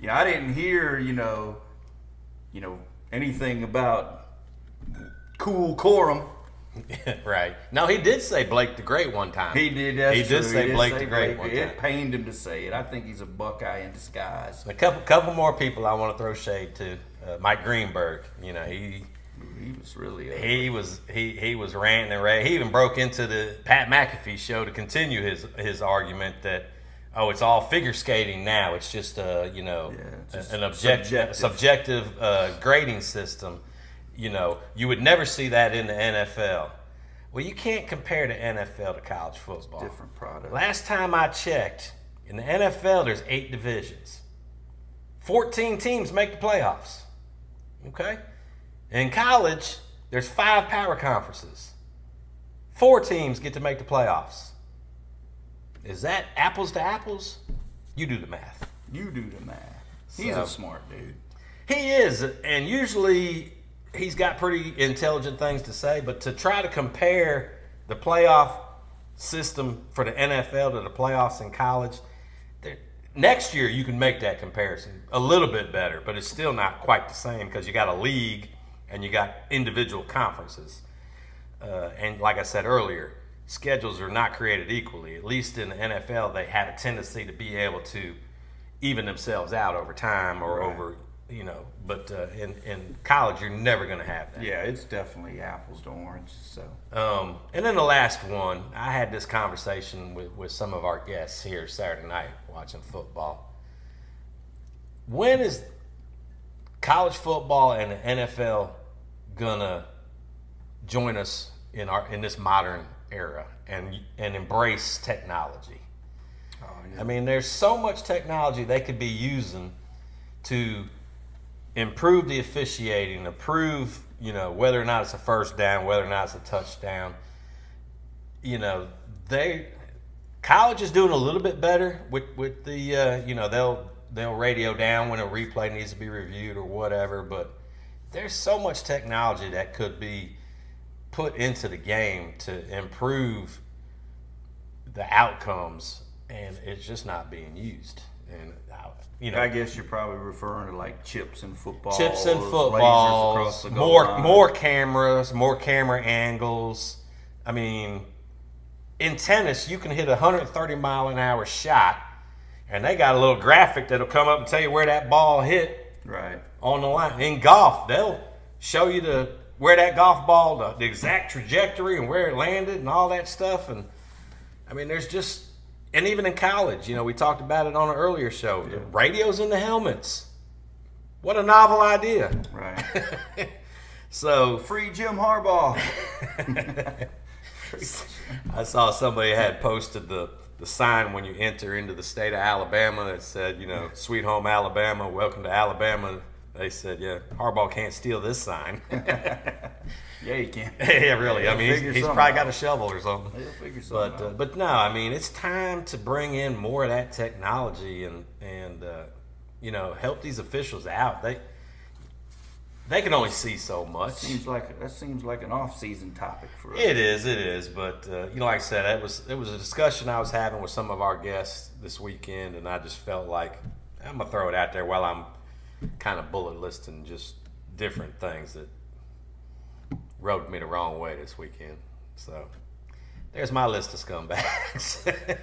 You know, I didn't hear, you know, you know, anything about cool quorum. Right. No, he did say Blake the Great one time. He did, that's He true. did say he did Blake say the Great Blake. one time. It pained him to say it. I think he's a Buckeye in disguise. A couple couple more people I want to throw shade to. Uh, Mike Greenberg, you know, he he was really ugly. He was he he was ranting and raving. He even broke into the Pat McAfee show to continue his his argument that, oh, it's all figure skating now. It's just, uh, you know, yeah, just an object, subjective, subjective uh, grading system. You know, you would never see that in the N F L. Well, you can't compare the N F L to college football. It's a different product. Last time I checked, in the N F L, there's eight divisions. fourteen teams make the playoffs. Okay? In college, there's five power conferences. Four teams get to make the playoffs. Is that apples to apples? You do the math. You do the math. So, he's a smart dude. He is, and usually he's got pretty intelligent things to say, but to try to compare the playoff system for the N F L to the playoffs in college, next year you can make that comparison a little bit better, but it's still not quite the same because you got a league and you got individual conferences. Uh, and like I said earlier, schedules are not created equally. At least in the N F L, they had a tendency to be able to even themselves out over time or right. over you know, but uh, in, in college, you're never going to have that. Yeah, it's definitely apples to oranges. So. Um, and then the last one, I had this conversation with, with some of our guests here Saturday night watching football. When is college football and the N F L going to join us in our in this modern era and and embrace technology? Oh, yeah. I mean, there's so much technology they could be using to improve the officiating, improve, you know, whether or not it's a first down, whether or not it's a touchdown. You know, they college is doing a little bit better with with the uh, you know, they'll they'll radio down when a replay needs to be reviewed or whatever, but there's so much technology that could be put into the game to improve the outcomes, and it's just not being used. And I, you know, I guess you're probably referring to like chips and football, chips and footballs, more line. more cameras, more camera angles. I mean, in tennis, you can hit a one hundred thirty mile an hour shot, and they got a little graphic that'll come up and tell you where that ball hit. Right on the line. In golf, they'll show you the where that golf ball, the, the exact trajectory and where it landed and all that stuff. And I mean, there's just, and even in college, you know, we talked about it on an earlier show. Yeah. The radios in the helmets. What a novel idea. Right. So free Jim Harbaugh. I saw somebody had posted the the sign when you enter into the state of Alabama that said, you know, sweet home Alabama, welcome to Alabama. They said, yeah, Harbaugh can't steal this sign. Yeah, he can. Yeah, really. He'll I mean, he's, he's probably out. got a shovel or something. He'll figure something but, uh, but no, I mean, it's time to bring in more of that technology and, and uh, you know, help these officials out. They they can only see so much. Seems like, that seems like an off-season topic for us. It is, it is. But, uh, you know, like I said, it was, it was a discussion I was having with some of our guests this weekend, and I just felt like I'm going to throw it out there while I'm kind of bullet listing just different things that rode me the wrong way this weekend. So there's my list of scumbags.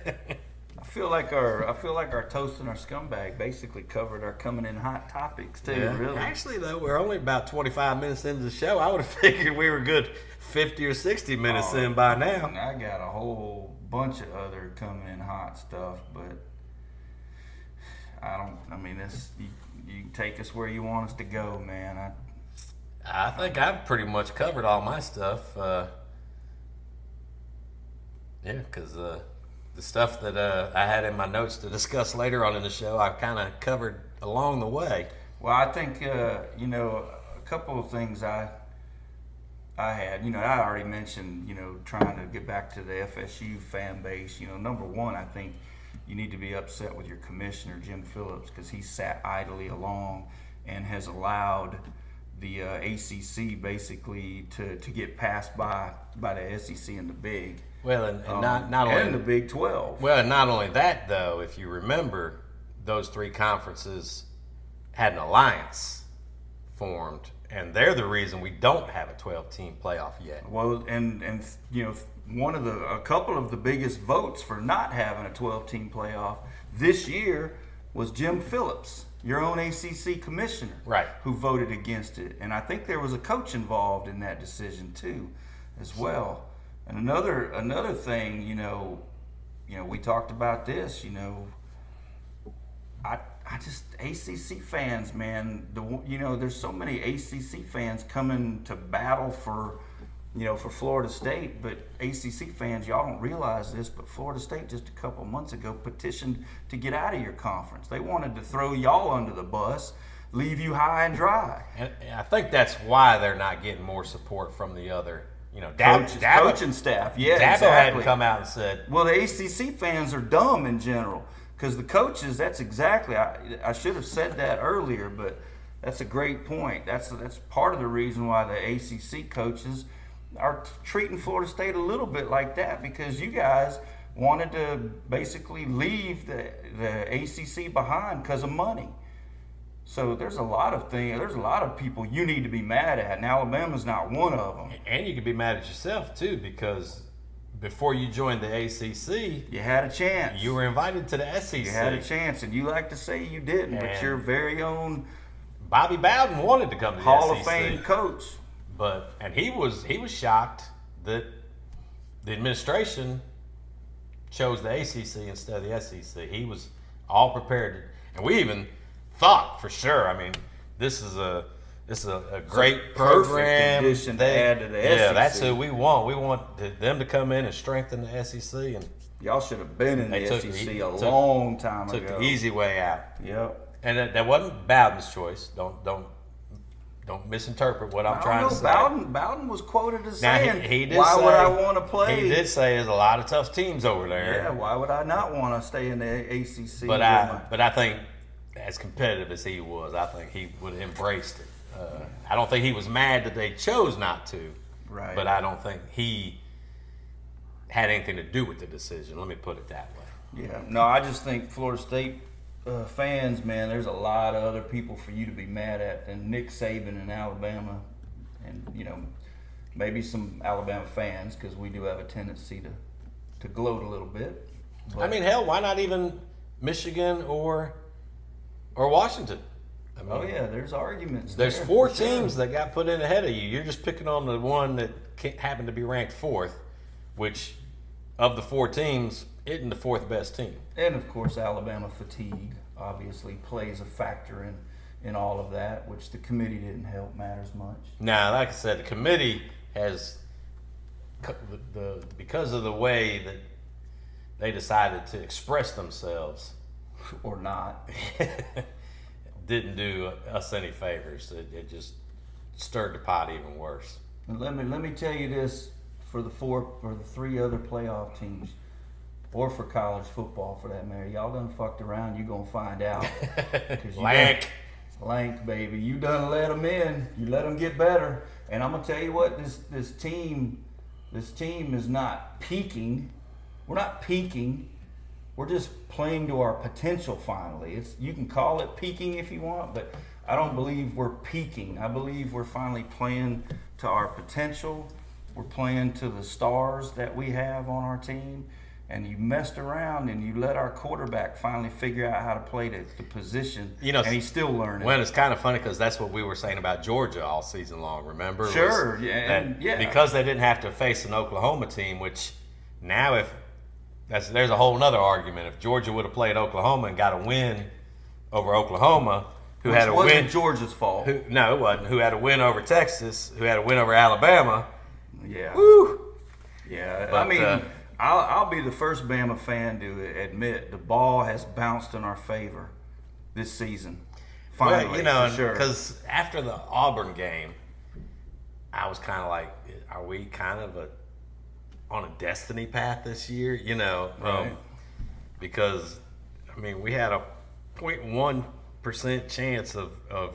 I feel like our I feel like our toast and our scumbag basically covered our coming in hot topics too. Yeah. Really, actually though, we're only about twenty-five minutes into the show. I would have figured we were good fifty or sixty minutes oh, in by now. I got a whole bunch of other coming in hot stuff, but I don't. I mean, this you, you can take us where you want us to go, man. I. I think I've pretty much covered all my stuff. Uh, yeah, because uh, the stuff that uh, I had in my notes to discuss later on in the show, I kind of covered along the way. Well, I think, uh, you know, a couple of things I I had. You know, I already mentioned, you know, trying to get back to the F S U fan base. You know, number one, I think you need to be upset with your commissioner, Jim Phillips, because he sat idly along and has allowed the uh, A C C basically to, to get passed by by the S E C and the Big. Well, and, and um, not not only and the Big twelve. Well, and not only that though, if you remember, those three conferences had an alliance formed, and they're the reason we don't have a twelve team playoff yet. Well, and and you know, one of the a couple of the biggest votes for not having a twelve team playoff this year was Jim Phillips, your own A C C commissioner, right, who voted against it. And I think there was a coach involved in that decision too, as well. And another another thing, you know, you know, we talked about this. You know, I I just A C C fans, man. The you know, there's so many A C C fans coming to battle for, you know, for Florida State, but A C C fans, y'all don't realize this, but Florida State just a couple months ago petitioned to get out of your conference. They wanted to throw y'all under the bus, leave you high and dry. And I think that's why they're not getting more support from the other, you know, Dab- coaches, Dab- coaching staff. Yeah, Dabo exactly. hadn't come out and said. Well, the A C C fans are dumb in general because the coaches. That's exactly. I, I should have said that earlier, but that's a great point. That's that's part of the reason why the A C C coaches are treating Florida State a little bit like that, because you guys wanted to basically leave the, the A C C behind because of money. So there's a lot of things, there's a lot of people you need to be mad at, and Alabama's not one of them. And you can be mad at yourself too, because before you joined the A C C, you had a chance. You were invited to the S E C. You had a chance, and you like to say you didn't, and but your very own Bobby Bowden wanted to come to the Hall of Fame coach. But and he was he was shocked that the administration chose the A C C instead of the S E C. He was all prepared, and we even thought for sure. I mean, this is a this is a, a great program. Addition to add to the S E C. Yeah, that's who we want. We want them to come in and strengthen the S E C. And y'all should have been in the S E C a long time ago. Took the easy way out. Yep. And that, that wasn't Bowden's choice. Don't don't. Don't misinterpret what I'm trying know, to say. Bowden, Bowden was quoted as now, saying, he, he did why say, would I want to play? He did say there's a lot of tough teams over there. Yeah, why would I not want to stay in the A C C? But I, my... but I think as competitive as he was, I think he would have embraced it. Uh, yeah. I don't think he was mad that they chose not to. Right. But I don't think he had anything to do with the decision. Let me put it that way. Yeah. No, I just think Florida State Uh, fans, man, there's a lot of other people for you to be mad at than Nick Saban in Alabama, and you know, maybe some Alabama fans, because we do have a tendency to to gloat a little bit. But I mean, hell, why not even Michigan or or Washington? I mean, oh yeah, there's arguments. There's there four teams sure. that got put in ahead of you. You're just picking on the one that happened to be ranked fourth, which of the four teams. Isn't the fourth best team. And, of course, Alabama fatigue obviously plays a factor in, in all of that, which the committee didn't help matters much. Now, like I said, the committee has – the because of the way that they decided to express themselves. Or not. Didn't do us any favors. It, it just stirred the pot even worse. And let me, let me tell you this for the four – or the three other playoff teams. Or for college football, for that matter. Y'all done fucked around. You're going to find out. Lank. Done, lank, baby. You done let them in. You let them get better. And I'm going to tell you what, this this team this team is not peaking. We're not peaking. We're just playing to our potential finally. It's you can call it peaking if you want, but I don't believe we're peaking. I believe we're finally playing to our potential. We're playing to the stars that we have on our team. And you messed around, and you let our quarterback finally figure out how to play the, the position, you know, and he's still learning. Well, it's kind of funny because that's what we were saying about Georgia all season long, remember? Sure, yeah, and, yeah. Because they didn't have to face an Oklahoma team, which now if that's, there's a whole other argument. If Georgia would have played Oklahoma and got a win over Oklahoma, who which had a wasn't win Georgia's fault. Who, no, it wasn't. Who had a win over Texas, who had a win over Alabama. Yeah. Woo! Yeah, but, I mean uh, – I'll, I'll be the first Bama fan to admit the ball has bounced in our favor this season. Finally, well, you know, because sure. after the Auburn game, I was kind of like, "Are we kind of a on a destiny path this year?" You know, right. um, because I mean, we had a zero point one percent chance of of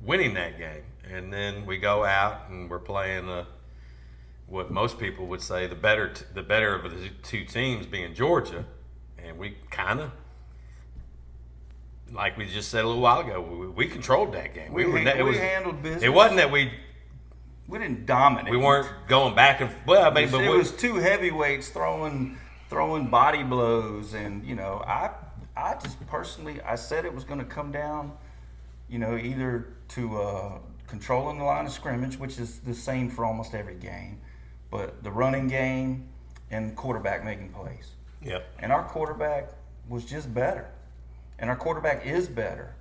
winning that game, and then we go out and we're playing a. What most people would say the better t the better of the two teams being Georgia, and we kind of like we just said a little while ago we, we controlled that game. We, we, were, it was, we handled business. It wasn't that we we didn't dominate. We weren't going back and well. I mean, it was, but it we, was two heavyweights throwing throwing body blows, and you know I I just personally I said it was going to come down, you know, either to uh, controlling the line of scrimmage, which is the same for almost every game. But the running game and quarterback making plays. Yep. And our quarterback was just better. And our quarterback is better.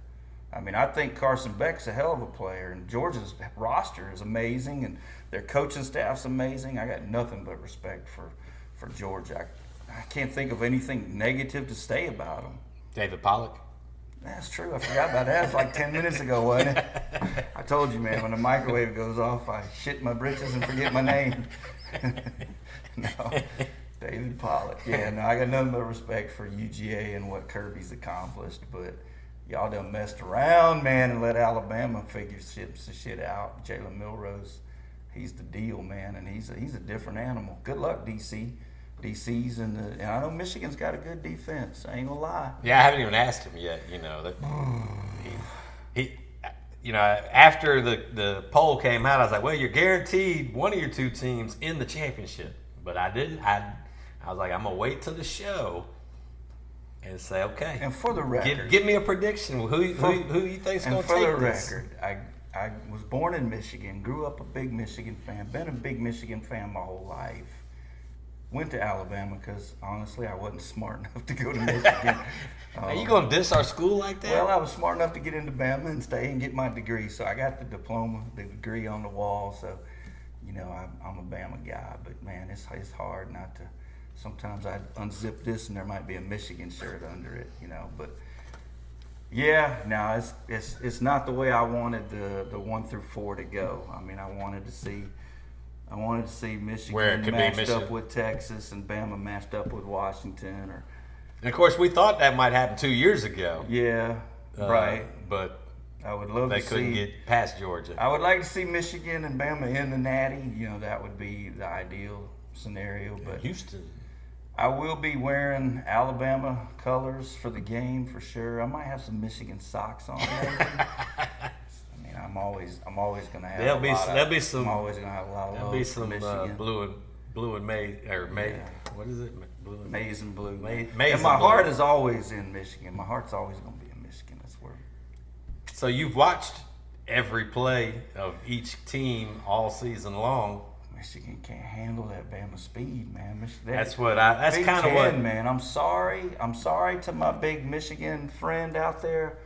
I mean, I think Carson Beck's a hell of a player. And Georgia's roster is amazing. And their coaching staff's amazing. I got nothing but respect for, for Georgia. I, I can't think of anything negative to say about them. David Pollack. That's true. I forgot about that. It's like ten minutes ago, wasn't it? I told you, man, when the microwave goes off, I shit my britches and forget my name. No, David Pollack. Yeah, no, I got nothing but respect for U G A and what Kirby's accomplished, but y'all done messed around, man, and let Alabama figure ships the shit out. Jaylen Milroe's, he's the deal, man, and he's a, he's a different animal. Good luck, D C D C's and, the, and I know Michigan's got a good defense. I ain't gonna lie. Yeah, I haven't even asked him yet. You know that he, he, you know, after the the poll came out, I was like, well, you're guaranteed one of your two teams in the championship. But I didn't. I, I was like, I'm gonna wait till the show and say, okay. And for the record, give, give me a prediction. Who for, who, who you think's going to take this? And for the record, I. I was born in Michigan, grew up a big Michigan fan, been a big Michigan fan my whole life. Went to Alabama because, honestly, I wasn't smart enough to go to Michigan. um, Are you going to diss our school like that? Well, I was smart enough to get into Bama and stay and get my degree. So I got the diploma, the degree on the wall. So, you know, I'm, I'm a Bama guy. But, man, it's, it's hard not to. Sometimes I unzip this and there might be a Michigan shirt under it, you know. But. Yeah, no, it's it's it's not the way I wanted the the one through four to go. I mean, I wanted to see, I wanted to see Michigan matched up with Texas and Bama matched up with Washington, or. And of course, we thought that might happen two years ago. Yeah, uh, right. But I would love to see they couldn't get past Georgia. I would like to see Michigan and Bama in the Natty. You know, that would be the ideal scenario. But Houston. I will be wearing Alabama colors for the game for sure. I might have some Michigan socks on. I mean, I'm always, I'm always gonna have. There'll a be, lot some, of, there'll be some. I'm always gonna have a lot of love. There'll be some uh, blue and blue and May or May. Yeah. What is it? Blue and Maize and blue. Maize, Maize and my and blue. Heart is always in Michigan. My heart's always gonna be in Michigan. That's where. So you've watched every play of each team all season long. Michigan can't handle that Bama speed, man. Michigan, that, that's what I. That's kind of what, man. I'm sorry. I'm sorry to my big Michigan friend out there,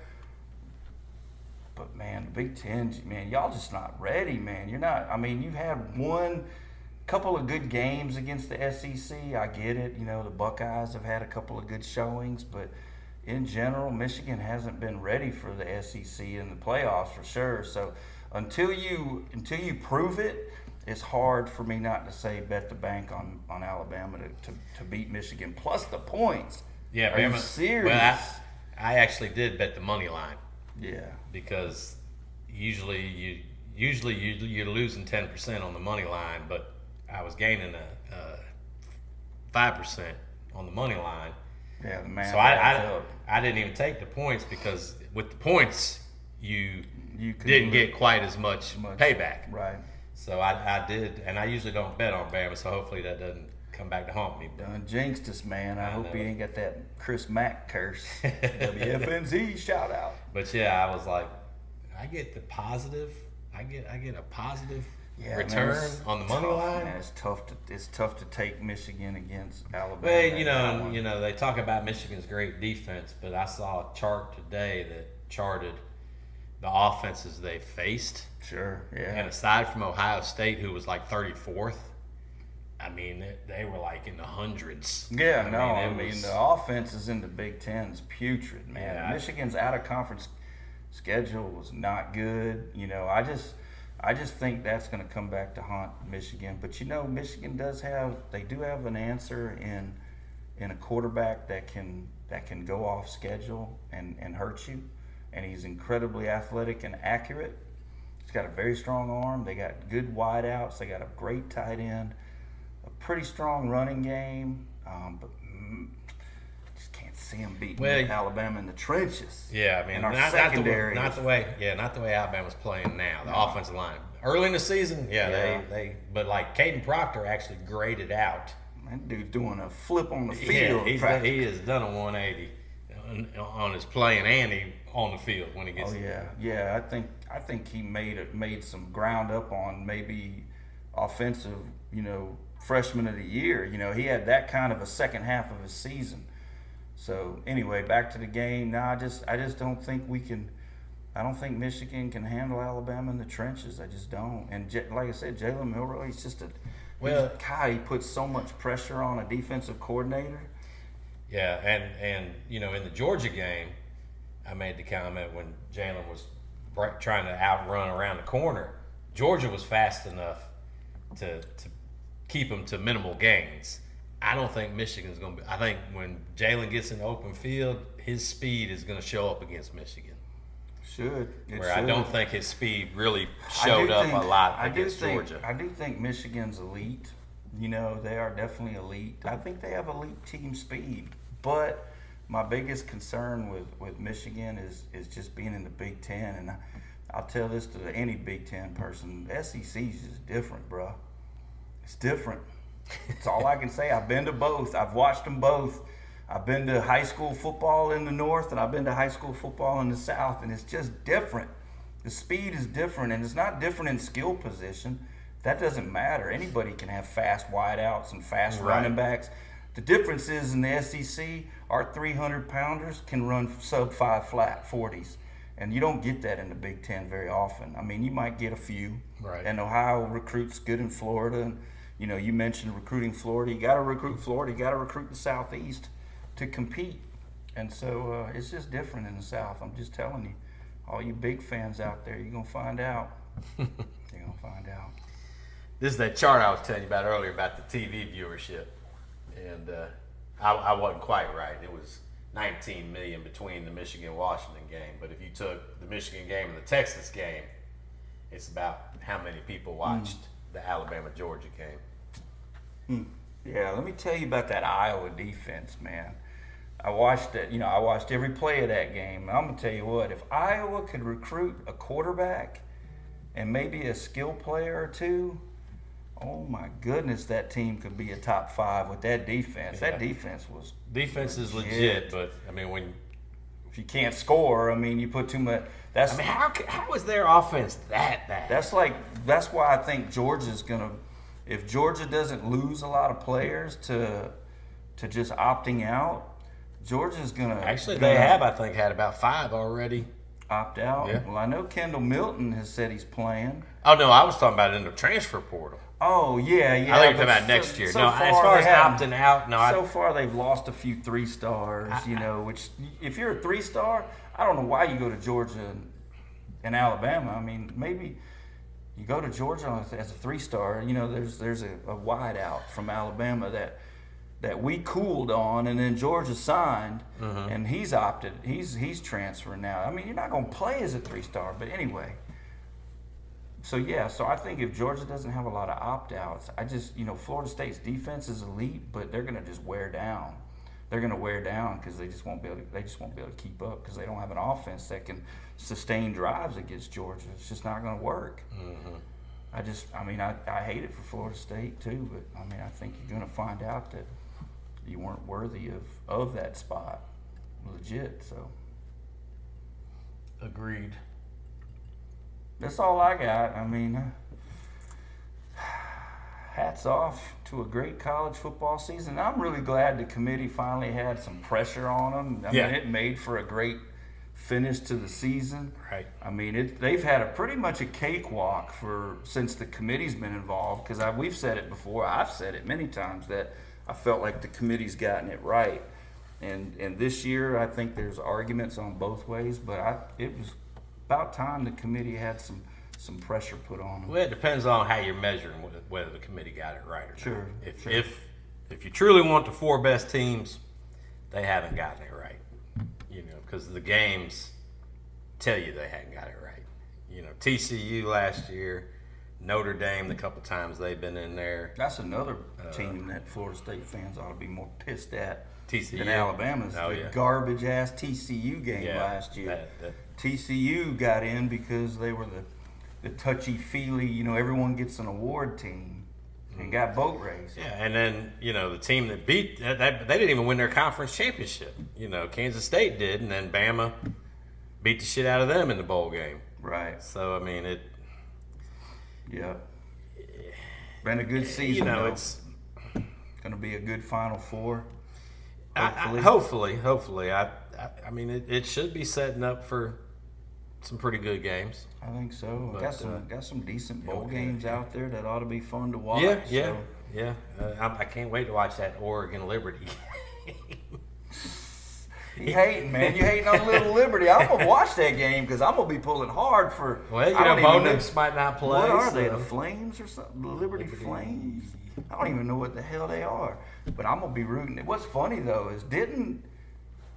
but man, the Big Ten, man, y'all just not ready, man. You're not. I mean, you've had one couple of good games against the S E C. I get it. You know, the Buckeyes have had a couple of good showings, but in general, Michigan hasn't been ready for the S E C in the playoffs for sure. So until you until you prove it. It's hard for me not to say bet the bank on, on Alabama to, to, to beat Michigan, plus the points. Yeah, Are Bama, you serious? Well, I, I actually did bet the money line. Yeah. Because usually, you, usually you, you're losing ten percent on the money line, but I was gaining a, a five percent on the money line. Yeah, the math. So I, I, I didn't even take the points because with the points, you, you didn't get quite as much, much payback. Right. So I, I did, and I usually don't bet on Bama, so hopefully that doesn't come back to haunt me. Done jinxed us, man. I, I hope know. He ain't got that Chris Mack curse. W F M Z shout out. But yeah, I was like, I get the positive. I get I get a positive yeah, return man, on the money tough, line. Man, it's tough to it's tough to take Michigan against Alabama. Well, you know, you know, they talk about Michigan's great defense, but I saw a chart today that charted the offenses they faced. Sure, yeah. And aside from Ohio State, who was like thirty-fourth, I mean, they, they were like in the hundreds. Yeah, I no, mean, I was, mean, the offense is in the Big Ten is putrid, man. Yeah, Michigan's out-of-conference schedule was not good. You know, I just I just think that's going to come back to haunt Michigan. But, you know, Michigan does have – they do have an answer in in a quarterback that can that can go off schedule and, and hurt you, and he's incredibly athletic and accurate. Got a very strong arm. They got good wideouts. They got a great tight end, a pretty strong running game. Um, but mm, just can't see them beating well, Alabama in the trenches. Yeah, I mean, and our not, secondary, not the, not the way. Yeah, not the way Alabama's playing now. The no. offensive line early in the season. Yeah, yeah. they they. But like Caden Proctor actually graded out. That dude doing a flip on the field. Yeah, he's, he has done a one eighty on, on his playing and he. On the field when he gets. Oh yeah, yeah. I think I think he made it, made some ground up on maybe offensive, you know, freshman of the year. You know, he had that kind of a second half of his season. So anyway, back to the game. Now I just I just don't think we can. I don't think Michigan can handle Alabama in the trenches. I just don't. And J, like I said, Jaylen Milroe, he's just a. Well, God, he puts so much pressure on a defensive coordinator. Yeah, and and you know, in the Georgia game. I made the comment when Jaylen was trying to outrun around the corner. Georgia was fast enough to to keep him to minimal gains. I don't think Michigan's going to be – I think when Jaylen gets in the open field, his speed is going to show up against Michigan. Should. It Where should. I don't think his speed really showed up think, a lot against I think, Georgia. I do think Michigan's elite. You know, they are definitely elite. I think they have elite team speed, but – my biggest concern with, with Michigan is, is just being in the Big Ten. And I, I'll tell this to any Big Ten person. The S E C is just different, bro. It's different. It's all I can say. I've been to both. I've watched them both. I've been to high school football in the north, and I've been to high school football in the south, and it's just different. The speed is different, and it's not different in skill position. That doesn't matter. Anybody can have fast wideouts and fast right. running backs. The difference is in the S E C, our three hundred pounders can run sub-five flat forties, and you don't get that in the Big Ten very often. I mean, you might get a few, right. and Ohio recruits good in Florida. And, you know, you mentioned recruiting Florida. You got to recruit Florida. You got to recruit the Southeast to compete, and so uh, it's just different in the South. I'm just telling you, all you big fans out there, you're going to find out. You're going to find out. This is that chart I was telling you about earlier about the T V viewership. And uh, I, I wasn't quite right. It was nineteen million between the Michigan-Washington game. But if you took the Michigan game and the Texas game, it's about how many people watched mm. the Alabama-Georgia game. Mm. Yeah, let me tell you about that Iowa defense, man. I watched it. You know, I watched every play of that game. I'm going to tell you what, if Iowa could recruit a quarterback and maybe a skill player or two, oh my goodness, that team could be a top five with that defense. Yeah. That defense was defense legit. is legit, but I mean, when if you can't score, I mean, you put too much. That's I mean, how how is their offense that bad? That's like that's why I think Georgia's gonna. If Georgia doesn't lose a lot of players to to just opting out, Georgia's gonna actually gonna, they have I think had about five already. Opt out. Yeah. Well, I know Kendall Milton has said he's playing. Oh no, I was talking about in the transfer portal. Oh yeah, yeah. I think it's about next year. So no, far, as far as opting out, no. So I, far, they've lost a few three stars. I, you know, which if you're a three star, I don't know why you go to Georgia and, and Alabama. I mean, maybe you go to Georgia as a three star. You know, there's there's a, a wide out from Alabama that that we cooled on, and then Georgia signed, mm-hmm. and he's opted. He's he's transferring now. I mean, you're not going to play as a three star, but anyway. So, yeah, so I think if Georgia doesn't have a lot of opt-outs, I just, you know, Florida State's defense is elite, but they're going to just wear down. They're going to wear down because they just won't be able to, they just won't be able to keep up because they don't have an offense that can sustain drives against Georgia. It's just not going to work. Mm-hmm. I just, I mean, I, I hate it for Florida State too, but, I mean, I think you're going to find out that you weren't worthy of, of that spot. Legit, so. Agreed. That's all I got. I mean, uh, hats off to a great college football season. I'm really glad the committee finally had some pressure on them. I yeah. mean, it made for a great finish to the season. Right. I mean, it, they've had a pretty much a cakewalk for since the committee's been involved because we've said it before. I've said it many times that I felt like the committee's gotten it right. And, and this year, I think there's arguments on both ways, but I it was – about time the committee had some, some pressure put on them. Well, it depends on how you're measuring whether the committee got it right or sure, not. If, sure. If, if you truly want the four best teams, they haven't gotten it right, you know, because the games tell you they haven't got it right. You know, T C U last year, Notre Dame, the couple times they've been in there. That's another uh, team that Florida State fans ought to be more pissed at T C U. Than Alabama's oh, yeah. garbage-ass T C U game yeah, last year. That, that, T C U got in because they were the, the touchy-feely, you know, everyone gets an award team and got boat race. Yeah, and then, you know, the team that beat, that, that, they didn't even win their conference championship. You know, Kansas State did, and then Bama beat the shit out of them in the bowl game. Right. So, I mean, it. Yeah. Been a good season. You know, though. It's going to be a good Final Four. Hopefully. I, I, hopefully, hopefully. I, I, I mean, it, it should be setting up for some pretty good games. I think so. But, got some uh, got some decent bowl yeah, games yeah. out there that ought to be fun to watch. Yeah, yeah, so. yeah. Uh, I, I can't wait to watch that Oregon Liberty game. You hating, man. You hating on Little Liberty. I'm going to watch that game because I'm going to be pulling hard for – Well, you know, Bo Nix might not play. What are so. they, the Flames or something? The Liberty, Liberty Flames. I don't even know what the hell they are, but I'm gonna be rooting. What's funny though is didn't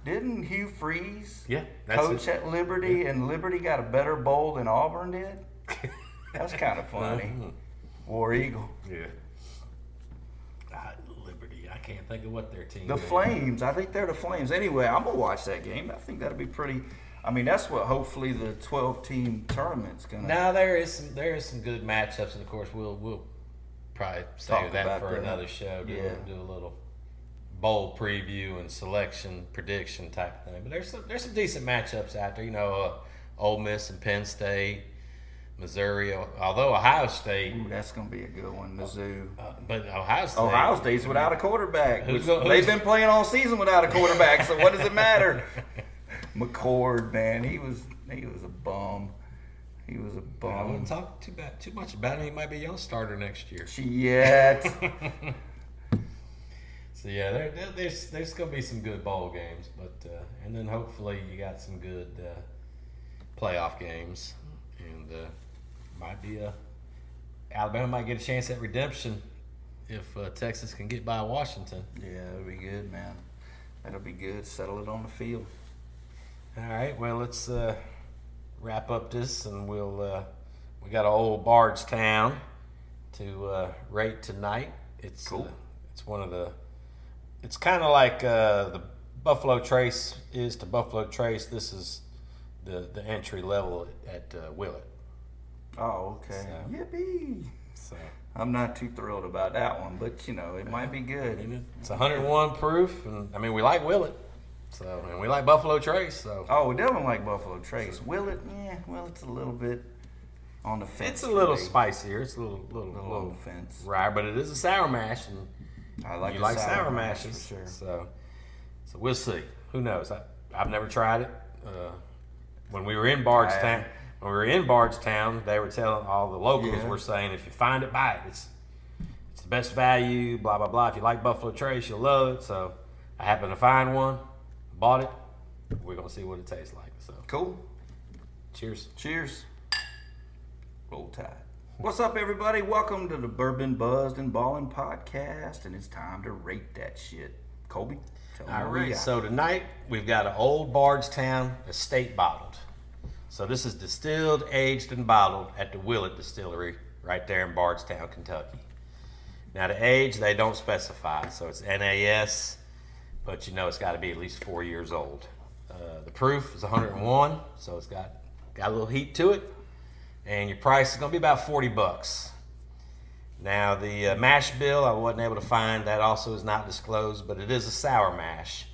didn't Hugh Freeze yeah, coach it. at Liberty yeah. and Liberty got a better bowl than Auburn did? That's kind of funny. Mm-hmm. War Eagle. Yeah. Uh, Liberty. I can't think of what their team. The is. Flames. I think they're the Flames. Anyway, I'm gonna watch that game. I think that'll be pretty. I mean, that's what hopefully the twelve team tournament's gonna. Now there is some, there is some good matchups, and of course we'll we'll. Probably save that for that. another show. Do, yeah. do a little bowl preview and selection prediction type thing. But there's some, there's some decent matchups out there. You know, uh, Ole Miss and Penn State, Missouri. Although Ohio State, ooh, that's going to be a good one. Mizzou, uh, but Ohio State. Ohio State's without a quarterback. Who's, who's, they've been playing all season without a quarterback. So what does it matter? McCord, man, he was he was a bum. He was a bum. I wouldn't talk too bad, too much about him. He might be your starter next year. Yet. So yeah, there, there, there's there's gonna be some good bowl games, but uh, and then hopefully you got some good uh, playoff games, and uh, might be a Alabama might get a chance at redemption if uh, Texas can get by Washington. Yeah, that'll be good, man. That'll be good. Settle it on the field. All right. Well, let's. Uh, Wrap up this, and we'll uh, we got an old Bardstown to uh, rate tonight. It's cool. Uh, it's one of the. It's kind of like uh, the Buffalo Trace is to Buffalo Trace. This is the the entry level at uh, Willett. Oh, okay. So, yippee! So I'm not too thrilled about that one, but you know it might be good. I mean, it's one oh one proof, and I mean we like Willett. So, and we like Buffalo Trace. So. Oh, we definitely like Buffalo Trace. So, Willett, yeah, well, it's a little bit on the fence. It's a little today. Spicier. It's a little, little, little, little on the fence. Right, but it is a sour mash, and I like you like sour, sour mashes. For sure. So, so we'll see. Who knows? I, I've never tried it. Uh, when we were in Bardstown, when we were in Bardstown, they were telling all the locals yeah. were saying, if you find it, buy it. It's it's the best value. Blah blah blah. If you like Buffalo Trace, you'll love it. So, I happened to find one. Bought it. We're gonna see what it tastes like. So cool. Cheers. Cheers. Roll Tide. What's up, everybody? Welcome to the Bourbon Buzzed and Ballin' Podcast, and it's time to rate that shit. Colby. All right. So tonight we've got an old Bardstown estate bottled. So this is distilled, aged, and bottled at the Willett Distillery right there in Bardstown, Kentucky. Now the age they don't specify, so it's N A S. But you know it's got to be at least four years old. Uh, the proof is one oh one, so it's got got a little heat to it, and your price is gonna be about forty bucks. Now the uh, mash bill I wasn't able to find. That also is not disclosed, but it is a sour mash.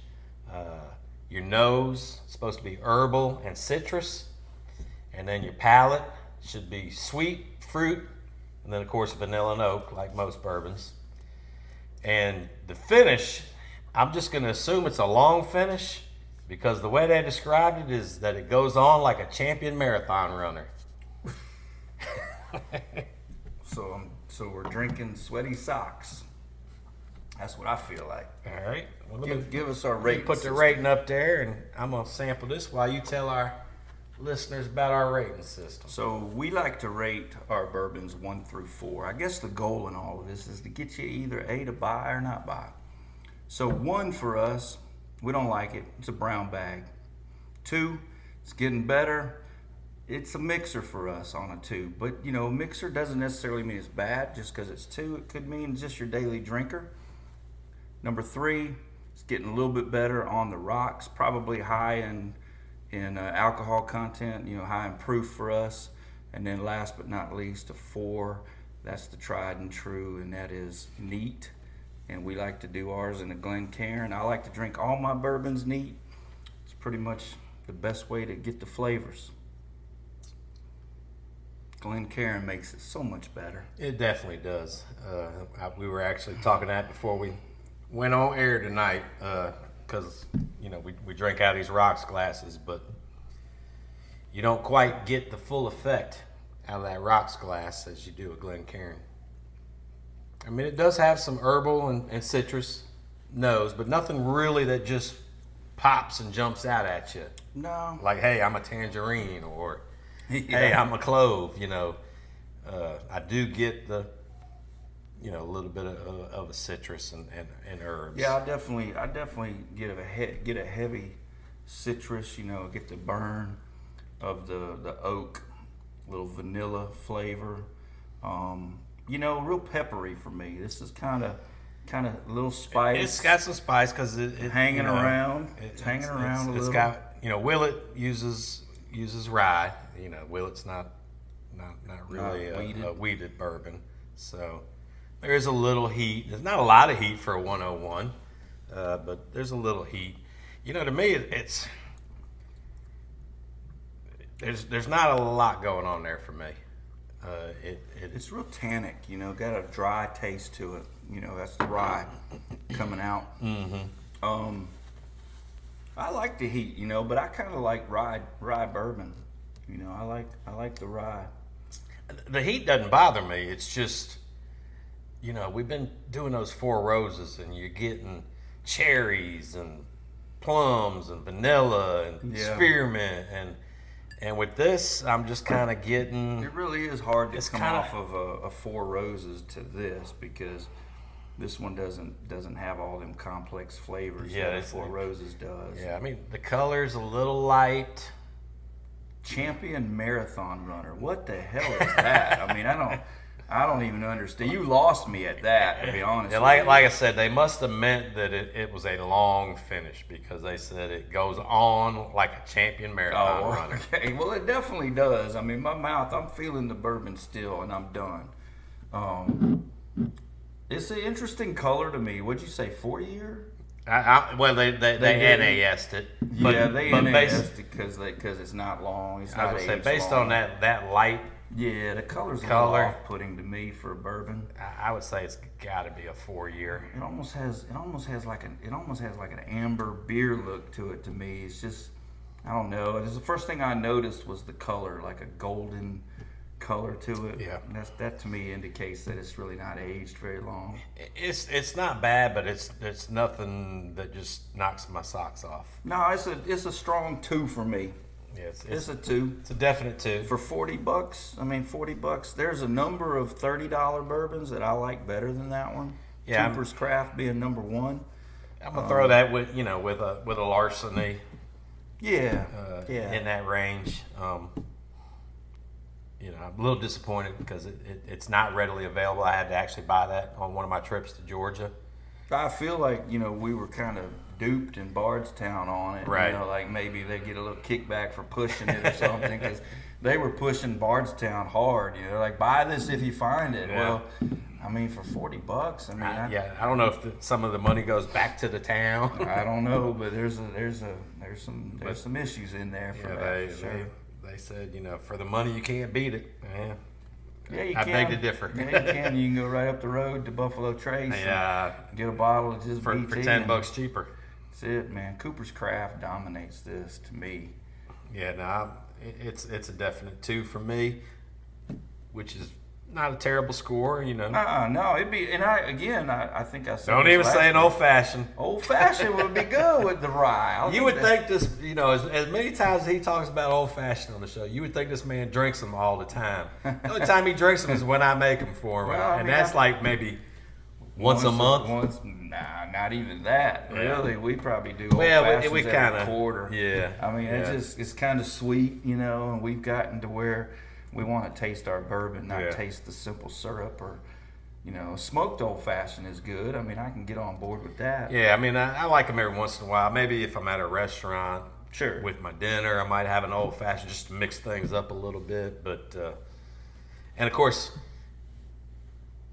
Uh, your nose is supposed to be herbal and citrus, and then your palate should be sweet fruit, and then of course vanilla and oak, like most bourbons. And the finish. I'm just going to assume it's a long finish because the way they described it is that it goes on like a champion marathon runner. so, um, so we're drinking sweaty socks. That's what I feel like. All right. Well, let give, me, give us our rating. Put the rating up there, and I'm going to sample this while you tell our listeners about our rating system. So we like to rate our bourbons one through four. I guess the goal in all of this is to get you either A, to buy or not buy. So one for us, we don't like it. It's a brown bag. Two, it's getting better. It's a mixer for us on a two. But, you know, a mixer doesn't necessarily mean it's bad. Just because it's two, it could mean just your daily drinker. Number three, it's getting a little bit better on the rocks. Probably high in, in uh, alcohol content, you know, high in proof for us. And then last but not least, a four. That's the tried and true, and that is neat. And we like to do ours in a Glencairn. I like to drink all my bourbons neat. It's pretty much the best way to get the flavors. Glencairn makes it so much better. It definitely does. Uh, I, we were actually talking that before we went on air tonight, because uh, you know we we drink out of these rocks glasses, but you don't quite get the full effect out of that rocks glass as you do a Glencairn. I mean, it does have some herbal and, and citrus nose, but nothing really that just pops and jumps out at you. No. Like, hey, I'm a tangerine, or yeah. hey, I'm a clove, you know. Uh, I do get the, you know, a little bit of, of a citrus and, and, and herbs. Yeah, I definitely I definitely get a, he- get a heavy citrus, you know, get the burn of the, the oak, little vanilla flavor. Um You know, real peppery for me. This is kind of, kind of little spice. It's got some spice because it, it hanging you know, around. It, it's hanging it's, around it's, a little. It's got you know. Willett uses uses rye. You know, Willett's not not not really not a, weeded. a weeded bourbon. So there is a little heat. There's not a lot of heat for a one oh one, uh, but there's a little heat. You know, to me, it's there's there's not a lot going on there for me. Uh, it, it it's real tannic, you know, got a dry taste to it. You know, that's the rye coming out. Mm-hmm. Um, I like the heat, you know, but I kind of like rye rye bourbon. You know, I like I like the rye. The heat doesn't bother me. It's just, you know, we've been doing those four roses, and you're getting cherries and plums and vanilla and yeah. spearmint, and and with this, I'm just kind of getting. It really is hard to come kinda, off of a, a four roses to this, because this one doesn't doesn't have all them complex flavors. Yeah, that four roses does. Yeah, I mean the color's a little light. Champion marathon runner. What the hell is that? I mean, I don't, I don't even understand. You lost me at that, to be honest. Yeah, like, like I said, they must have meant that it, it was a long finish, because they said it goes on like a champion marathon oh, runner. Okay. Well, it definitely does. I mean, my mouth, I'm feeling the bourbon still, and I'm done. Um, it's an interesting color to me. What'd you say, four-year? I, I, well, they they, they, they N A S'd it. But, yeah, they N A S'd it because because it's not long. It's not I was gonna say based long. on that that light. Yeah, the color's color. a little off-putting to me for a bourbon. I, I would say it's got to be a four-year. It almost has it almost has like an it almost has like an amber beer look to it to me. It's just I don't know. It's the first thing I noticed was the color, like a golden color to it. Yeah, and that's, that to me indicates that it's really not aged very long. It's it's not bad, but it's it's nothing that just knocks my socks off. No, it's a it's a strong two for me. Yeah, it's, it's, it's a two. It's a definite two for forty bucks. I mean, forty bucks. There's a number of thirty dollar bourbons that I like better than that one. Yeah, Cooper's Craft being number one. I'm gonna um, throw that with you know with a with a Larceny. Yeah, uh, yeah, in that range. Um, You know, I'm a little disappointed because it, it, it's not readily available. I had to actually buy that on one of my trips to Georgia. I feel like, you know, we were kind of duped in Bardstown on it. Right. You know, like maybe they get a little kickback for pushing it or something, because they were pushing Bardstown hard. You know, like, buy this if you find it. Yeah. Well, I mean, for forty bucks, I mean. I, I, yeah, I don't know if the, some of the money goes back to the town. I don't know, but there's a, there's a there's some there's some issues in there for yeah, that. They, for sure. They, They said, you know, for the money, you can't beat it. Yeah, yeah you I can. I beg to differ. Yeah, you can. You can go right up the road to Buffalo Trace yeah. and get a bottle of just for, B T. For ten bucks cheaper. That's it, man. Cooper's Craft dominates this to me. Yeah, no, nah, it's, it's a definite two for me, which is not a terrible score, you know. Uh-uh, no, it'd be, and I, again, I, I think I said Don't even say an old-fashioned. Old-fashioned would be good with the rye. I'll you would that. think this, you know, as, as many times as he talks about old-fashioned on the show, you would think this man drinks them all the time. The only time he drinks them is when I make them for him. Well, and I mean, that's I, like maybe once, once a month. Once, nah, not even that. Yeah. Really, we probably do old-fashions well, every quarter. Yeah. I mean, yeah. it's just, it's kind of sweet, you know, and we've gotten to where we want to taste our bourbon, not yeah. taste the simple syrup or, you know, smoked old-fashioned is good. I mean, I can get on board with that. Yeah, I mean, I, I like them every once in a while. Maybe if I'm at a restaurant sure. with my dinner, I might have an old-fashioned just to mix things up a little bit. But, uh, and of course,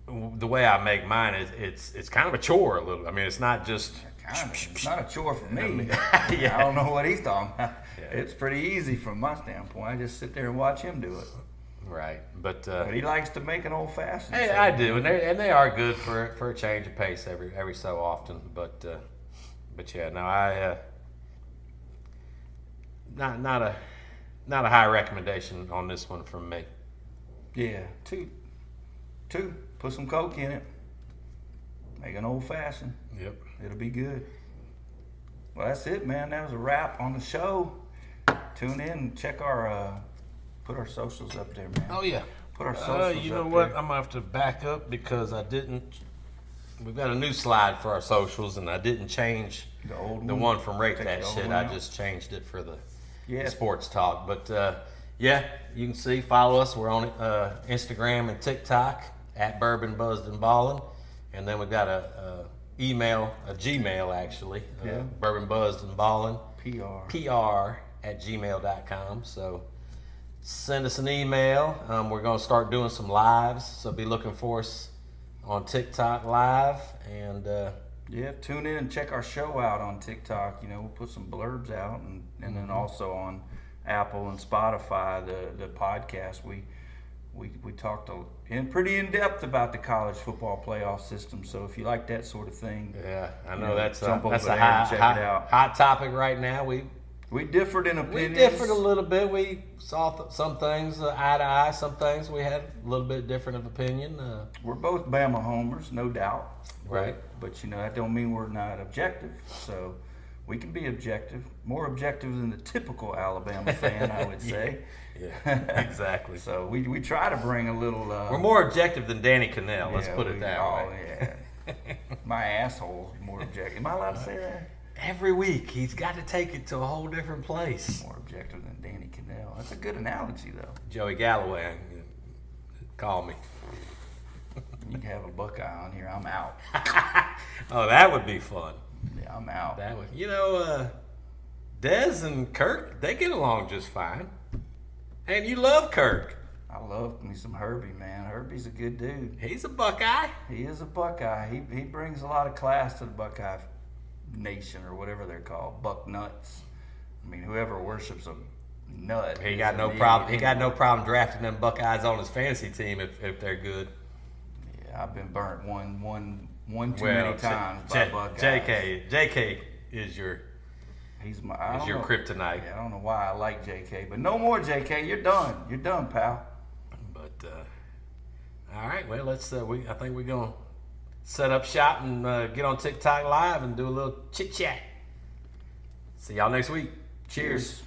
the way I make mine is it's it's kind of a chore a little. I mean, it's not just. Kind of, it's not a chore for me. yeah. I don't know what he's talking about. Yeah. It's pretty easy from my standpoint. I just sit there and watch him do it. Right, but uh, but he likes to make an old fashioned. Hey, I do, and they and they are good for for a change of pace every every so often. But uh, but yeah, no, I uh, not not a not a high recommendation on this one from me. Yeah, two, two. Put some Coke in it. Make an old fashioned. Yep, it'll be good. Well, that's it, man. That was a wrap on the show. Tune in, and check our. Uh, Put our socials up there, man. Oh, yeah. Put our socials up uh, You know up what? There. I'm going to have to back up because I didn't. We've got a new slide for our socials, and I didn't change the, old the one. one from Rate That Shit. I out. just changed it for the, yeah. the sports talk. But, uh, yeah, you can see, follow us. We're on uh, Instagram and TikTok, at Bourbon Buzzed and Ballin'. And then we've got a, a email, a Gmail, actually, yeah. uh, Bourbon Buzzed and Ballin'. P R. P R at gmail dot com. So. Send us an email. Um, we're going to start doing some lives, so be looking for us on TikTok live. And uh, Yeah, tune in and check our show out on TikTok. You know, we'll put some blurbs out, and, and then also on Apple and Spotify, the, the podcast. We we we talked a, in pretty in depth about the college football playoff system. So if you like that sort of thing, yeah, I know, you know that's jump a, over that's there a high, and check high, it out. Hot topic right now. We we differed in opinions. We differed a little bit. We saw th- some things uh, eye to eye. Some things we had a little bit different of opinion. Uh, we're both Bama homers, no doubt. Right, but, but you know that don't mean we're not objective. So we can be objective, more objective than the typical Alabama fan, I would say. Yeah, yeah, exactly. So we we try to bring a little. Uh, we're more objective than Danny Kanell. Yeah, let's put we, it that oh, way. Yeah. My asshole's more objective. Am I allowed to say that? Every week he's got to take it to a whole different place. More objective than Danny Kanell. That's a good analogy, though. Joey Galloway, call me. You can have a Buckeye on here. I'm out. Oh, that would be fun. Yeah, I'm out. That would. You know, uh, Dez and Kirk, they get along just fine. And you love Kirk. I love me some Herbie, man. Herbie's a good dude. He's a Buckeye. He is a Buckeye. He he brings a lot of class to the Buckeye Nation or whatever they're called. Buck nuts. I mean, whoever worships a nut. He got no problem. He got no problem drafting them Buckeyes on his fantasy team if if they're good. I've been burnt one, one, one too well, many times J- by Buckeyes. J K, J K is your, he's my, I is your know, kryptonite. Yeah, I don't know why I like J K, but no more J K. You're done. You're done, pal. But uh, all right, well, let's. Uh, we I think we're gonna set up shop and uh, get on TikTok Live and do a little chit chat. See y'all next week. Cheers. Cheers.